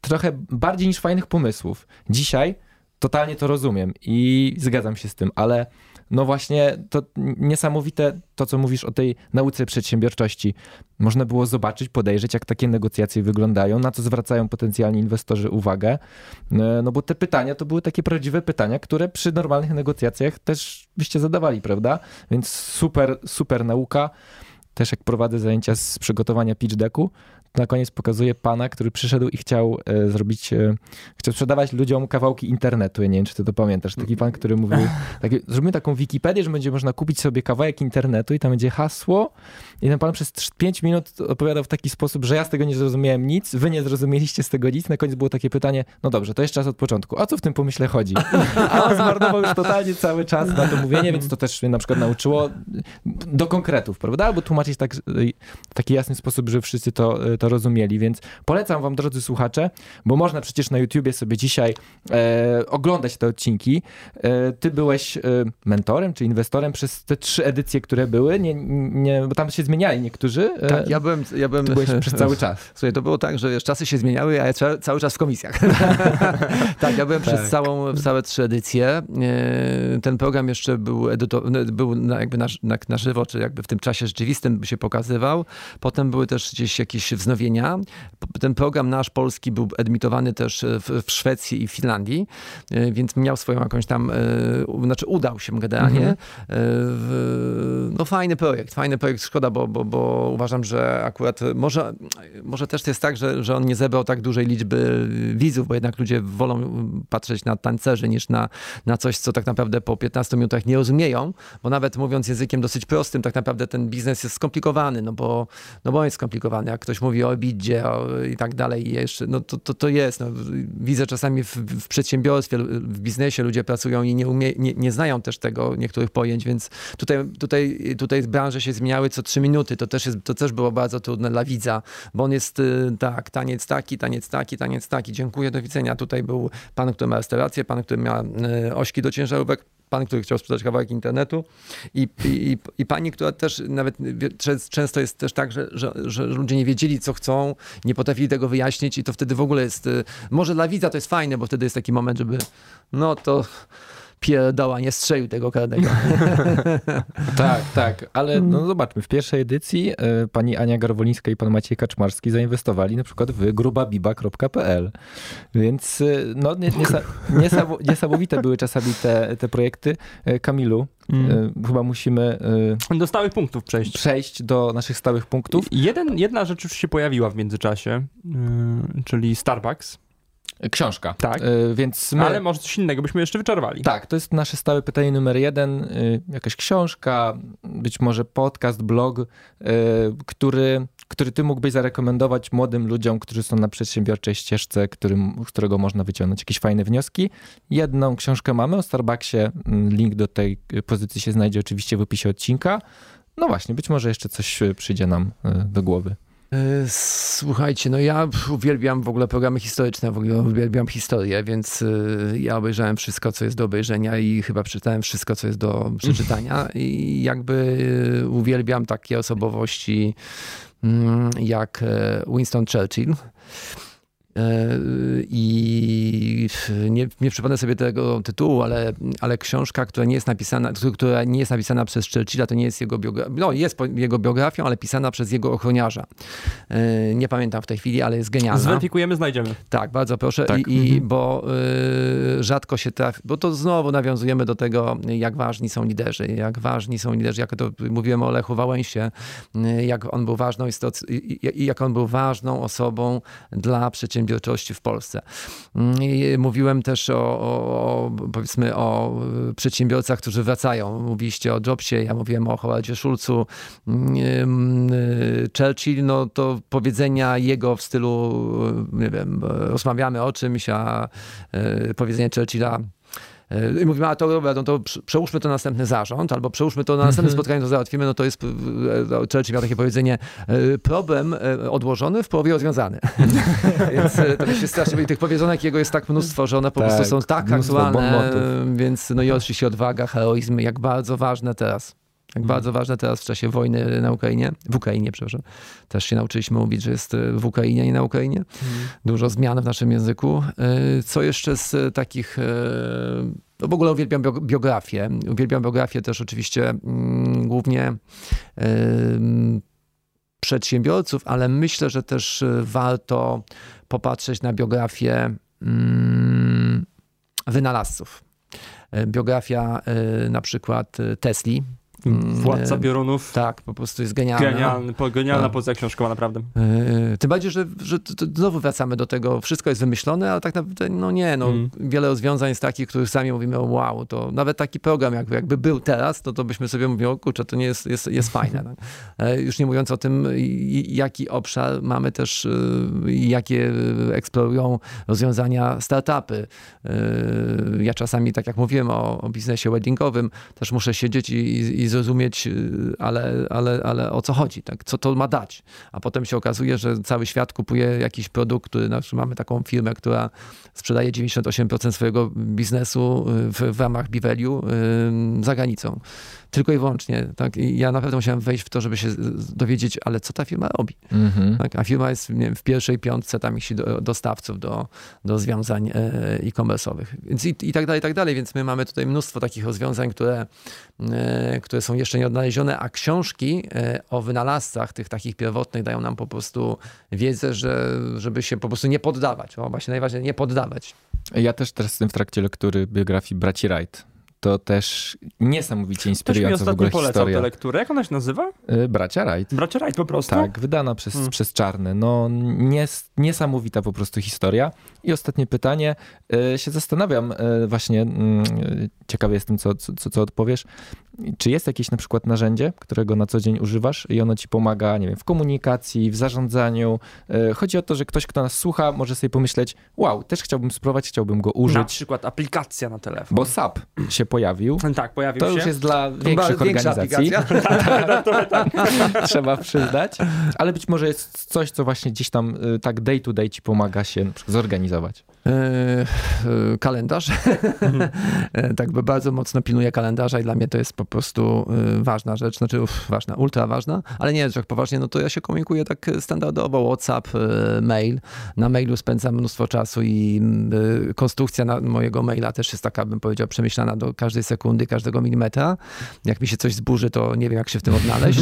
trochę bardziej niż fajnych pomysłów. Dzisiaj totalnie to rozumiem i zgadzam się z tym, ale no właśnie to niesamowite to, co mówisz o tej nauce przedsiębiorczości. Można było zobaczyć, podejrzeć, jak takie negocjacje wyglądają, na co zwracają potencjalni inwestorzy uwagę. No bo te pytania to były takie prawdziwe pytania, które przy normalnych negocjacjach też byście zadawali, prawda? Więc super, super nauka. Też jak prowadzę zajęcia z przygotowania pitch decku, na koniec pokazuję pana, który przyszedł i chciał e, zrobić, e, chciał sprzedawać ludziom kawałki internetu. Ja nie wiem, czy ty to pamiętasz. Taki pan, który mówił, taki, zróbmy taką Wikipedię, że będzie można kupić sobie kawałek internetu i tam będzie hasło. I ten pan przez pięć minut opowiadał w taki sposób, że ja z tego nie zrozumiałem nic, wy nie zrozumieliście z tego nic. Na koniec było takie pytanie, no dobrze, to jeszcze czas od początku. O co w tym pomyśle chodzi? A on zmarnował już totalnie cały czas na to mówienie, więc to też mnie na przykład nauczyło do konkretów, prawda? Bo tłumaczyć tak, w taki jasny sposób, że wszyscy to, to rozumieli, więc polecam wam, drodzy słuchacze, bo można przecież na YouTubie sobie dzisiaj e, oglądać te odcinki. E, ty byłeś e, mentorem czy inwestorem przez te trzy edycje, które były, nie, nie, bo tam się zmieniali niektórzy. E, tak, ja byłem, ja byłem... Ty byłeś przez cały czas. Słuchaj, to było tak, że wiesz, czasy się zmieniały, a ja cały czas w komisjach. Tak, ja byłem tak. przez całą, całe trzy edycje. E, ten program jeszcze był, edyto- był na, jakby na, na, na żywo, czy jakby w tym czasie rzeczywistym się pokazywał. Potem były też gdzieś jakieś wznowienia. Ten program nasz polski był emitowany też w, w Szwecji i w Finlandii, więc miał swoją jakąś tam, y, znaczy udał się generalnie. Mm-hmm. Y, w, no fajny projekt, fajny projekt, szkoda, bo, bo, bo uważam, że akurat może, może też to jest tak, że, że on nie zebrał tak dużej liczby widzów, bo jednak ludzie wolą patrzeć na tancerzy niż na, na coś, co tak naprawdę po piętnastu minutach nie rozumieją, bo nawet mówiąc językiem dosyć prostym, tak naprawdę ten biznes jest skomplikowany, no bo, no bo jest skomplikowany. Jak ktoś mówi o ebidzie i tak dalej i jeszcze, no to, to, to jest. No, widzę czasami w, w przedsiębiorstwie, w biznesie ludzie pracują i nie, umie, nie, nie znają też tego niektórych pojęć, więc tutaj, tutaj, tutaj branże się zmieniały co trzy minuty. To też, jest, to też było bardzo trudne dla widza, bo on jest tak, taniec taki, taniec taki, taniec taki. Dziękuję, do widzenia. Tutaj był pan, który ma restaurację, pan, który miał ośki do ciężarówek, pan, który chciał sprzedać kawałek internetu i, i, i pani, która też nawet często jest też tak, że, że, że ludzie nie wiedzieli, co chcą, nie potrafili tego wyjaśnić i to wtedy w ogóle jest, może dla widza to jest fajne, bo wtedy jest taki moment, żeby no to pierdoła, nie strzelił tego karnego. Tak, tak, ale no zobaczmy, w pierwszej edycji y, pani Ania Garwolińska i pan Maciej Kaczmarski zainwestowali na przykład w grubabiba kropka p l, więc y, no nie, niesa, niesamow, niesamowite były czasami te, te projekty. Kamilu, mm. y, chyba musimy y, do stałych punktów przejść. Przejść do naszych stałych punktów. Jeden, jedna rzecz już się pojawiła w międzyczasie, y, czyli Starbucks. Książka. Tak. Y, więc my... Ale może coś innego byśmy jeszcze wyczerpali. Tak, to jest nasze stałe pytanie numer jeden. Y, jakaś książka, być może podcast, blog, y, który, który ty mógłbyś zarekomendować młodym ludziom, którzy są na przedsiębiorczej ścieżce, którym, z którego można wyciągnąć jakieś fajne wnioski. Jedną książkę mamy o Starbucksie. Link do tej pozycji się znajdzie oczywiście w opisie odcinka. No właśnie, być może jeszcze coś przyjdzie nam y, do głowy. Słuchajcie, no ja uwielbiam w ogóle programy historyczne, w ogóle uwielbiam historię, więc ja obejrzałem wszystko, co jest do obejrzenia i chyba przeczytałem wszystko, co jest do przeczytania i jakby uwielbiam takie osobowości jak Winston Churchill. I nie, nie przypomnę sobie tego tytułu, ale, ale książka, która nie jest napisana, która nie jest napisana przez Churchilla, to nie jest jego biografia, no jest jego biografią, ale pisana przez jego ochroniarza. Nie pamiętam w tej chwili, ale jest genialna. Zweryfikujemy, znajdziemy. Tak, bardzo proszę, tak. I, i mhm. bo y, rzadko się trafi, bo to znowu nawiązujemy do tego, jak ważni są liderzy, jak ważni są liderzy, jak to mówiłem o Lechu Wałęsie, jak on był ważną istot, jak on był ważną osobą dla przedsiębiorców w Polsce. Mówiłem też o, o, powiedzmy, o przedsiębiorcach, którzy wracają. Mówiliście o Jobsie, ja mówiłem o Howardzie Schultzu. Churchill, no to powiedzenia jego w stylu, nie wiem, rozmawiamy o czymś, a powiedzenie Churchilla i mówimy, a to dobra, no to przełóżmy to na następny zarząd, albo przełóżmy to na następne spotkanie, to załatwimy, no to jest, Churchill miał takie powiedzenie, problem odłożony, w połowie rozwiązany. Więc to mi się strasznie, i tych powiedzonek jego jest tak mnóstwo, że one po tak, prostu są tak aktualne, więc no i oczywiście odwaga, heroizm, jak bardzo ważne teraz. Jak hmm. bardzo ważne teraz w czasie wojny na Ukrainie, w Ukrainie, przepraszam, też się nauczyliśmy mówić, że jest w Ukrainie, nie na Ukrainie. Hmm. Dużo zmian w naszym języku. Co jeszcze z takich, no w ogóle uwielbiam biografię. Uwielbiam biografię też oczywiście głównie przedsiębiorców, ale myślę, że też warto popatrzeć na biografię wynalazców. Biografia na przykład Tesli. Władca piorunów. Tak, po prostu jest genialna. Genialny, po, genialna pozycja książkowa, naprawdę. Yy, tym bardziej, że, że znowu wracamy do tego, wszystko jest wymyślone, ale tak naprawdę no nie, no mm. wiele rozwiązań jest takich, których sami mówimy, wow, to nawet taki program jakby, jakby był teraz, to, to byśmy sobie mówili, o kurczę, to nie jest, jest, jest fajne. Tak? Już nie mówiąc o tym, jaki obszar mamy też, jakie eksplorują rozwiązania startupy. Ja czasami, tak jak mówiłem o, o biznesie weddingowym, też muszę siedzieć i, i zrozumieć, ale, ale, ale o co chodzi, tak? Co to ma dać. A potem się okazuje, że cały świat kupuje jakiś produkt, który, znaczy mamy taką firmę, która sprzedaje dziewięćdziesiąt osiem procent swojego biznesu w, w ramach B-Value yy, za granicą. Tylko i wyłącznie. Tak? I ja naprawdę musiałem wejść w to, żeby się dowiedzieć, ale co ta firma robi. Mm-hmm. Tak? A firma jest, nie wiem, w pierwszej piątce tam jeśli do, dostawców do, do związań e-commerce'owych. Więc i, i tak dalej, i tak dalej. Więc my mamy tutaj mnóstwo takich rozwiązań, które, e, które są jeszcze nieodnalezione, a książki e, o wynalazcach tych takich pierwotnych dają nam po prostu wiedzę, że, żeby się po prostu nie poddawać. O, właśnie najważniej, nie poddawać. Ja też teraz jestem w trakcie lektury biografii braci Wright. To też niesamowicie inspirująca w ogóle historia. Ktoś mi ostatnio polecał tę lekturę. Jak ona się nazywa? Bracia Wright. Bracia Wright po prostu? Tak, wydana przez, hmm. przez Czarne. No nies, niesamowita po prostu historia. I ostatnie pytanie. E, się zastanawiam e, właśnie, e, ciekawy jestem, co, co, co odpowiesz. Czy jest jakieś na przykład narzędzie, którego na co dzień używasz i ono ci pomaga, nie wiem, w komunikacji, w zarządzaniu? E, chodzi o to, że ktoś, kto nas słucha, może sobie pomyśleć, wow, też chciałbym spróbować, chciałbym go użyć. Na przykład aplikacja na telefon. Bo S A P się pojawił. Tak, pojawił to się. To już jest dla większych organizacji. Trzeba przyznać. Ale być może jest coś, co właśnie gdzieś tam tak day to day ci pomaga się na przykład zorganizować. Yy, yy, kalendarz. Mhm. Tak, bo bardzo mocno pilnuję kalendarza i dla mnie to jest po prostu ważna rzecz. Znaczy uf, ważna, ultra ważna, ale nie, że poważnie, no to ja się komunikuję tak standardowo. WhatsApp, mail. Na mailu spędzam mnóstwo czasu i konstrukcja na mojego maila też jest taka, bym powiedział, przemyślana do każdej sekundy, każdego milimetra. Jak mi się coś zburzy, to nie wiem, jak się w tym odnaleźć.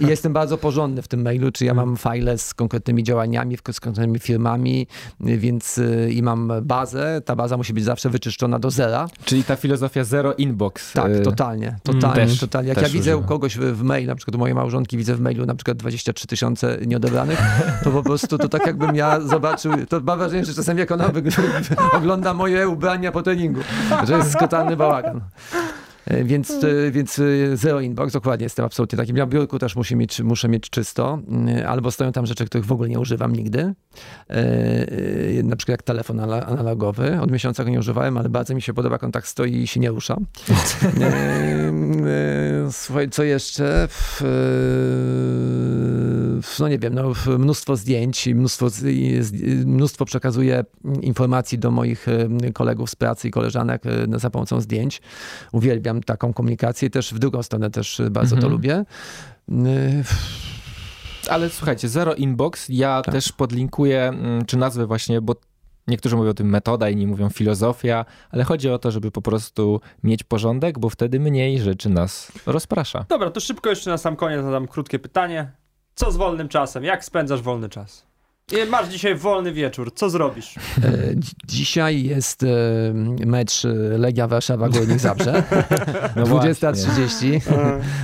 I jestem bardzo porządny w tym mailu, czy ja mam file z konkretnymi działaniami, z konkretnymi firmami, więc i mam bazę. Ta baza musi być zawsze wyczyszczona do zera. Czyli ta filozofia zero inbox. Tak, totalnie. Totalnie, mm, też, totalnie. Jak ja widzę używam. kogoś w mailu, na przykład mojej małżonki widzę w mailu na przykład dwadzieścia trzy tysiące nieodebranych, to po prostu to tak jakbym ja zobaczył, to mam wrażenie, że czasem jak ona ogląda moje ubrania po treningu, że jest totalny bałagan. Więc, więc zero inbox, dokładnie jestem absolutnie takim. Ja w biurku też muszę mieć, muszę mieć czysto, albo stoją tam rzeczy, których w ogóle nie używam nigdy. Na przykład jak telefon analogowy. Od miesiąca go nie używałem, ale bardzo mi się podoba, jak on tak stoi i się nie rusza. Słuchaj, co jeszcze? No nie wiem, no, mnóstwo zdjęć, mnóstwo, mnóstwo przekazuję informacji do moich kolegów z pracy i koleżanek za pomocą zdjęć. Uwielbiam taką komunikację i też w drugą stronę też bardzo mm-hmm. to lubię. Ale słuchajcie, Zero Inbox, ja tak. też podlinkuję, czy nazwę właśnie, bo niektórzy mówią o tym metoda, inni mówią filozofia, ale chodzi o to, żeby po prostu mieć porządek, bo wtedy mniej rzeczy nas rozprasza. Dobra, to szybko jeszcze na sam koniec zadam krótkie pytanie. Co z wolnym czasem? Jak spędzasz wolny czas? Masz dzisiaj wolny wieczór. Co zrobisz? Dzisiaj jest mecz Legia Warszawa Górnik Zabrze. No dwudziesta trzydzieści.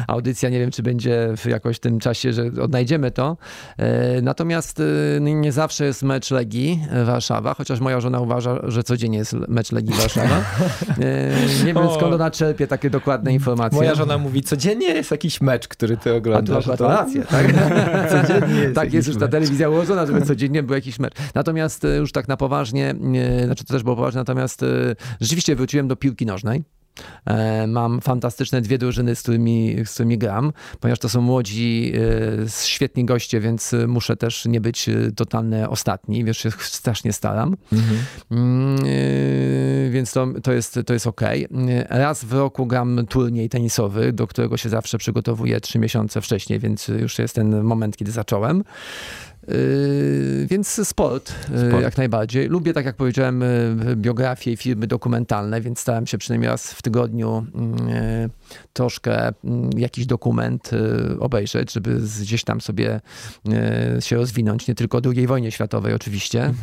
Audycja, nie wiem, czy będzie w jakoś tym czasie, że odnajdziemy to. Natomiast nie zawsze jest mecz Legii Warszawa, chociaż moja żona uważa, że codziennie jest mecz Legii Warszawa. Nie wiem, skąd ona czerpie takie dokładne informacje. Moja żona mówi, codziennie jest jakiś mecz, który ty oglądasz. A to rację, tak? Codziennie jest tak jest już ta telewizja ułożona, żeby codziennie był jakiś mecz. Natomiast już tak na poważnie, znaczy to też było poważne, natomiast rzeczywiście wróciłem do piłki nożnej. Mam fantastyczne dwie drużyny, z którymi, z którymi gram, ponieważ to są młodzi, świetni goście, więc muszę też nie być totalnie ostatni, wiesz, się strasznie staram. Mhm. Więc to, to jest, to jest okej. Okay. Raz w roku gram turniej tenisowy, do którego się zawsze przygotowuję trzy miesiące wcześniej, więc już jest ten moment, kiedy zacząłem. Yy, więc sport, sport. Yy, jak najbardziej. Lubię, tak jak powiedziałem, yy, biografie i filmy dokumentalne, więc starałem się przynajmniej raz w tygodniu yy, troszkę yy, jakiś dokument yy, obejrzeć, żeby gdzieś tam sobie yy, się rozwinąć. Nie tylko o drugiej wojnie światowej oczywiście,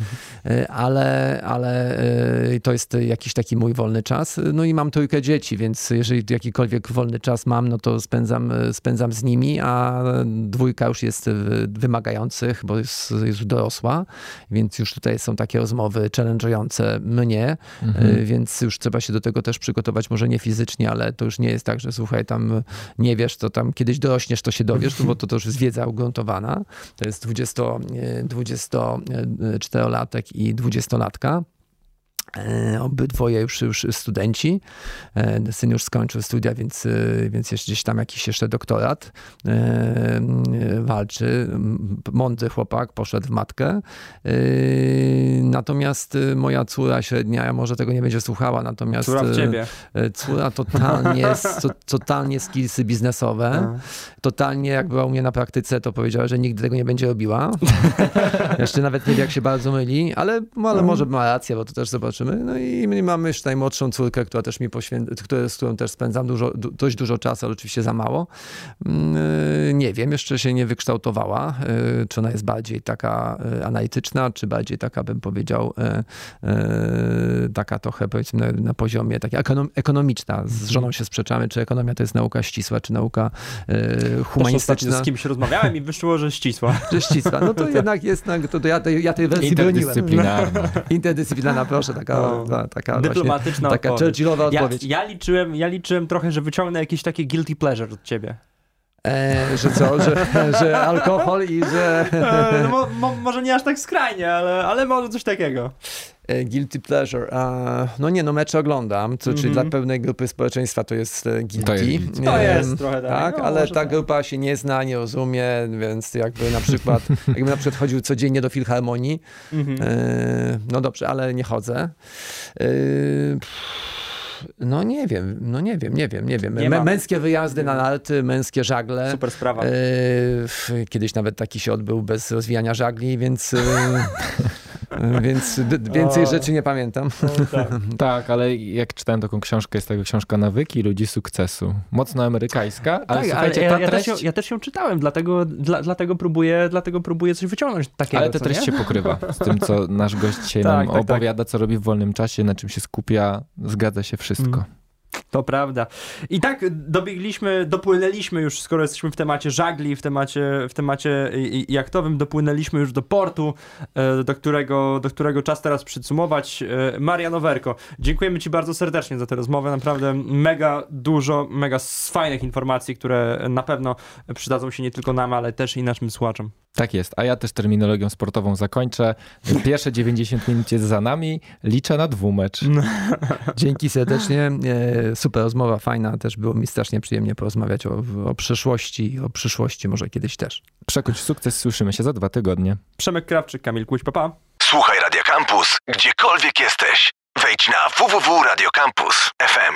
yy, ale, ale yy, to jest jakiś taki mój wolny czas. No i mam trójkę dzieci, więc jeżeli jakikolwiek wolny czas mam, no to spędzam, spędzam z nimi, a dwójka już jest wymagających, bo jest, jest dorosła, więc już tutaj są takie rozmowy challenge'ujące mnie, mhm. więc już trzeba się do tego też przygotować, może nie fizycznie, ale to już nie jest tak, że słuchaj, tam nie wiesz, to tam kiedyś dorośniesz, to się dowiesz, bo to, to już jest wiedza ugruntowana. To jest dwudziestoczterolatek i dwudziestolatka. Obydwoje już, już studenci. Syn już skończył studia, więc, więc jeszcze gdzieś tam jakiś jeszcze doktorat walczy. Mądry chłopak, poszedł w matkę. Natomiast moja córa średnia, może tego nie będzie słuchała, natomiast... Córa w ciebie. Córa totalnie, totalnie skillsy biznesowe. Totalnie, jak była u mnie na praktyce, to powiedziała, że nigdy tego nie będzie robiła. Jeszcze nawet nie wie, jak się bardzo myli, ale, ale może ma rację, bo to też zobaczy. No i mamy już najmłodszą córkę, która też mi poświęca, z którą też spędzam dużo, dość dużo czasu, ale oczywiście za mało. Nie wiem, jeszcze się nie wykształtowała, czy ona jest bardziej taka analityczna, czy bardziej taka, bym powiedział, taka trochę, powiedzmy, na poziomie takiej ekonomiczna. Z żoną się sprzeczamy, czy ekonomia to jest nauka ścisła, czy nauka humanistyczna. Z kimś rozmawiałem i wyszło, że ścisła. Że ścisła. No to jednak jest, to ja, ja tej wersji interdyscyplinarna. broniłem. Interdyscyplinarna, proszę. Taka, no, ta, taka dyplomatyczna właśnie, taka Churchillowa odpowiedź. Ja, ja, liczyłem, ja liczyłem trochę, że wyciągnę jakieś takie guilty pleasure od ciebie. E, że co? Że, że alkohol i że... E, no, mo, mo, może nie aż tak skrajnie, ale, ale może coś takiego. Guilty pleasure. No nie, no mecze oglądam, co, mm-hmm. czyli dla pewnej grupy społeczeństwa to jest guilty. To jest, to jest trochę tak. No, ale ta tak. grupa się nie zna, nie rozumie, więc jakby na przykład, jakby na przykład chodził codziennie do filharmonii, mm-hmm. no dobrze, ale nie chodzę. No nie wiem, no nie wiem, nie wiem, nie wiem. Nie męskie wyjazdy na narty, męskie żagle. Super sprawa. Kiedyś nawet taki się odbył bez rozwijania żagli, więc... Więc więcej o... rzeczy nie pamiętam. No, tak. tak, ale jak czytałem taką książkę, jest taka książka Nawyki ludzi sukcesu. Mocno amerykańska, ale tak, słuchajcie, ale ja, ta ja, treść... też ją, ja też ją czytałem, dlatego, dla, dlatego, próbuję, dlatego próbuję coś wyciągnąć takiego. Ale ta treść się pokrywa z tym, co nasz gość dzisiaj tak, nam tak, opowiada, tak. co robi w wolnym czasie, na czym się skupia, zgadza się wszystko. Mm. To prawda. I tak dobiegliśmy, dopłynęliśmy już, skoro jesteśmy w temacie żagli, w temacie, w temacie jachtowym, dopłynęliśmy już do portu, do którego, do którego czas teraz przysumować. Marian Owerko, dziękujemy ci bardzo serdecznie za tę rozmowę. Naprawdę mega dużo, mega fajnych informacji, które na pewno przydadzą się nie tylko nam, ale też i naszym słuchaczom. Tak jest, a ja też terminologią sportową zakończę. Pierwsze dziewięćdziesiąt minut jest za nami, liczę na dwumecz. Dzięki serdecznie. Super rozmowa, fajna. Też było mi strasznie przyjemnie porozmawiać o, o przyszłości i o przyszłości może kiedyś też. Przekuć sukces, słyszymy się za dwa tygodnie. Przemek Krawczyk, Kamil Kuś, pa, pa. Słuchaj Radio Campus, gdziekolwiek jesteś. Wejdź na w w w kropka radio campus kropka f m.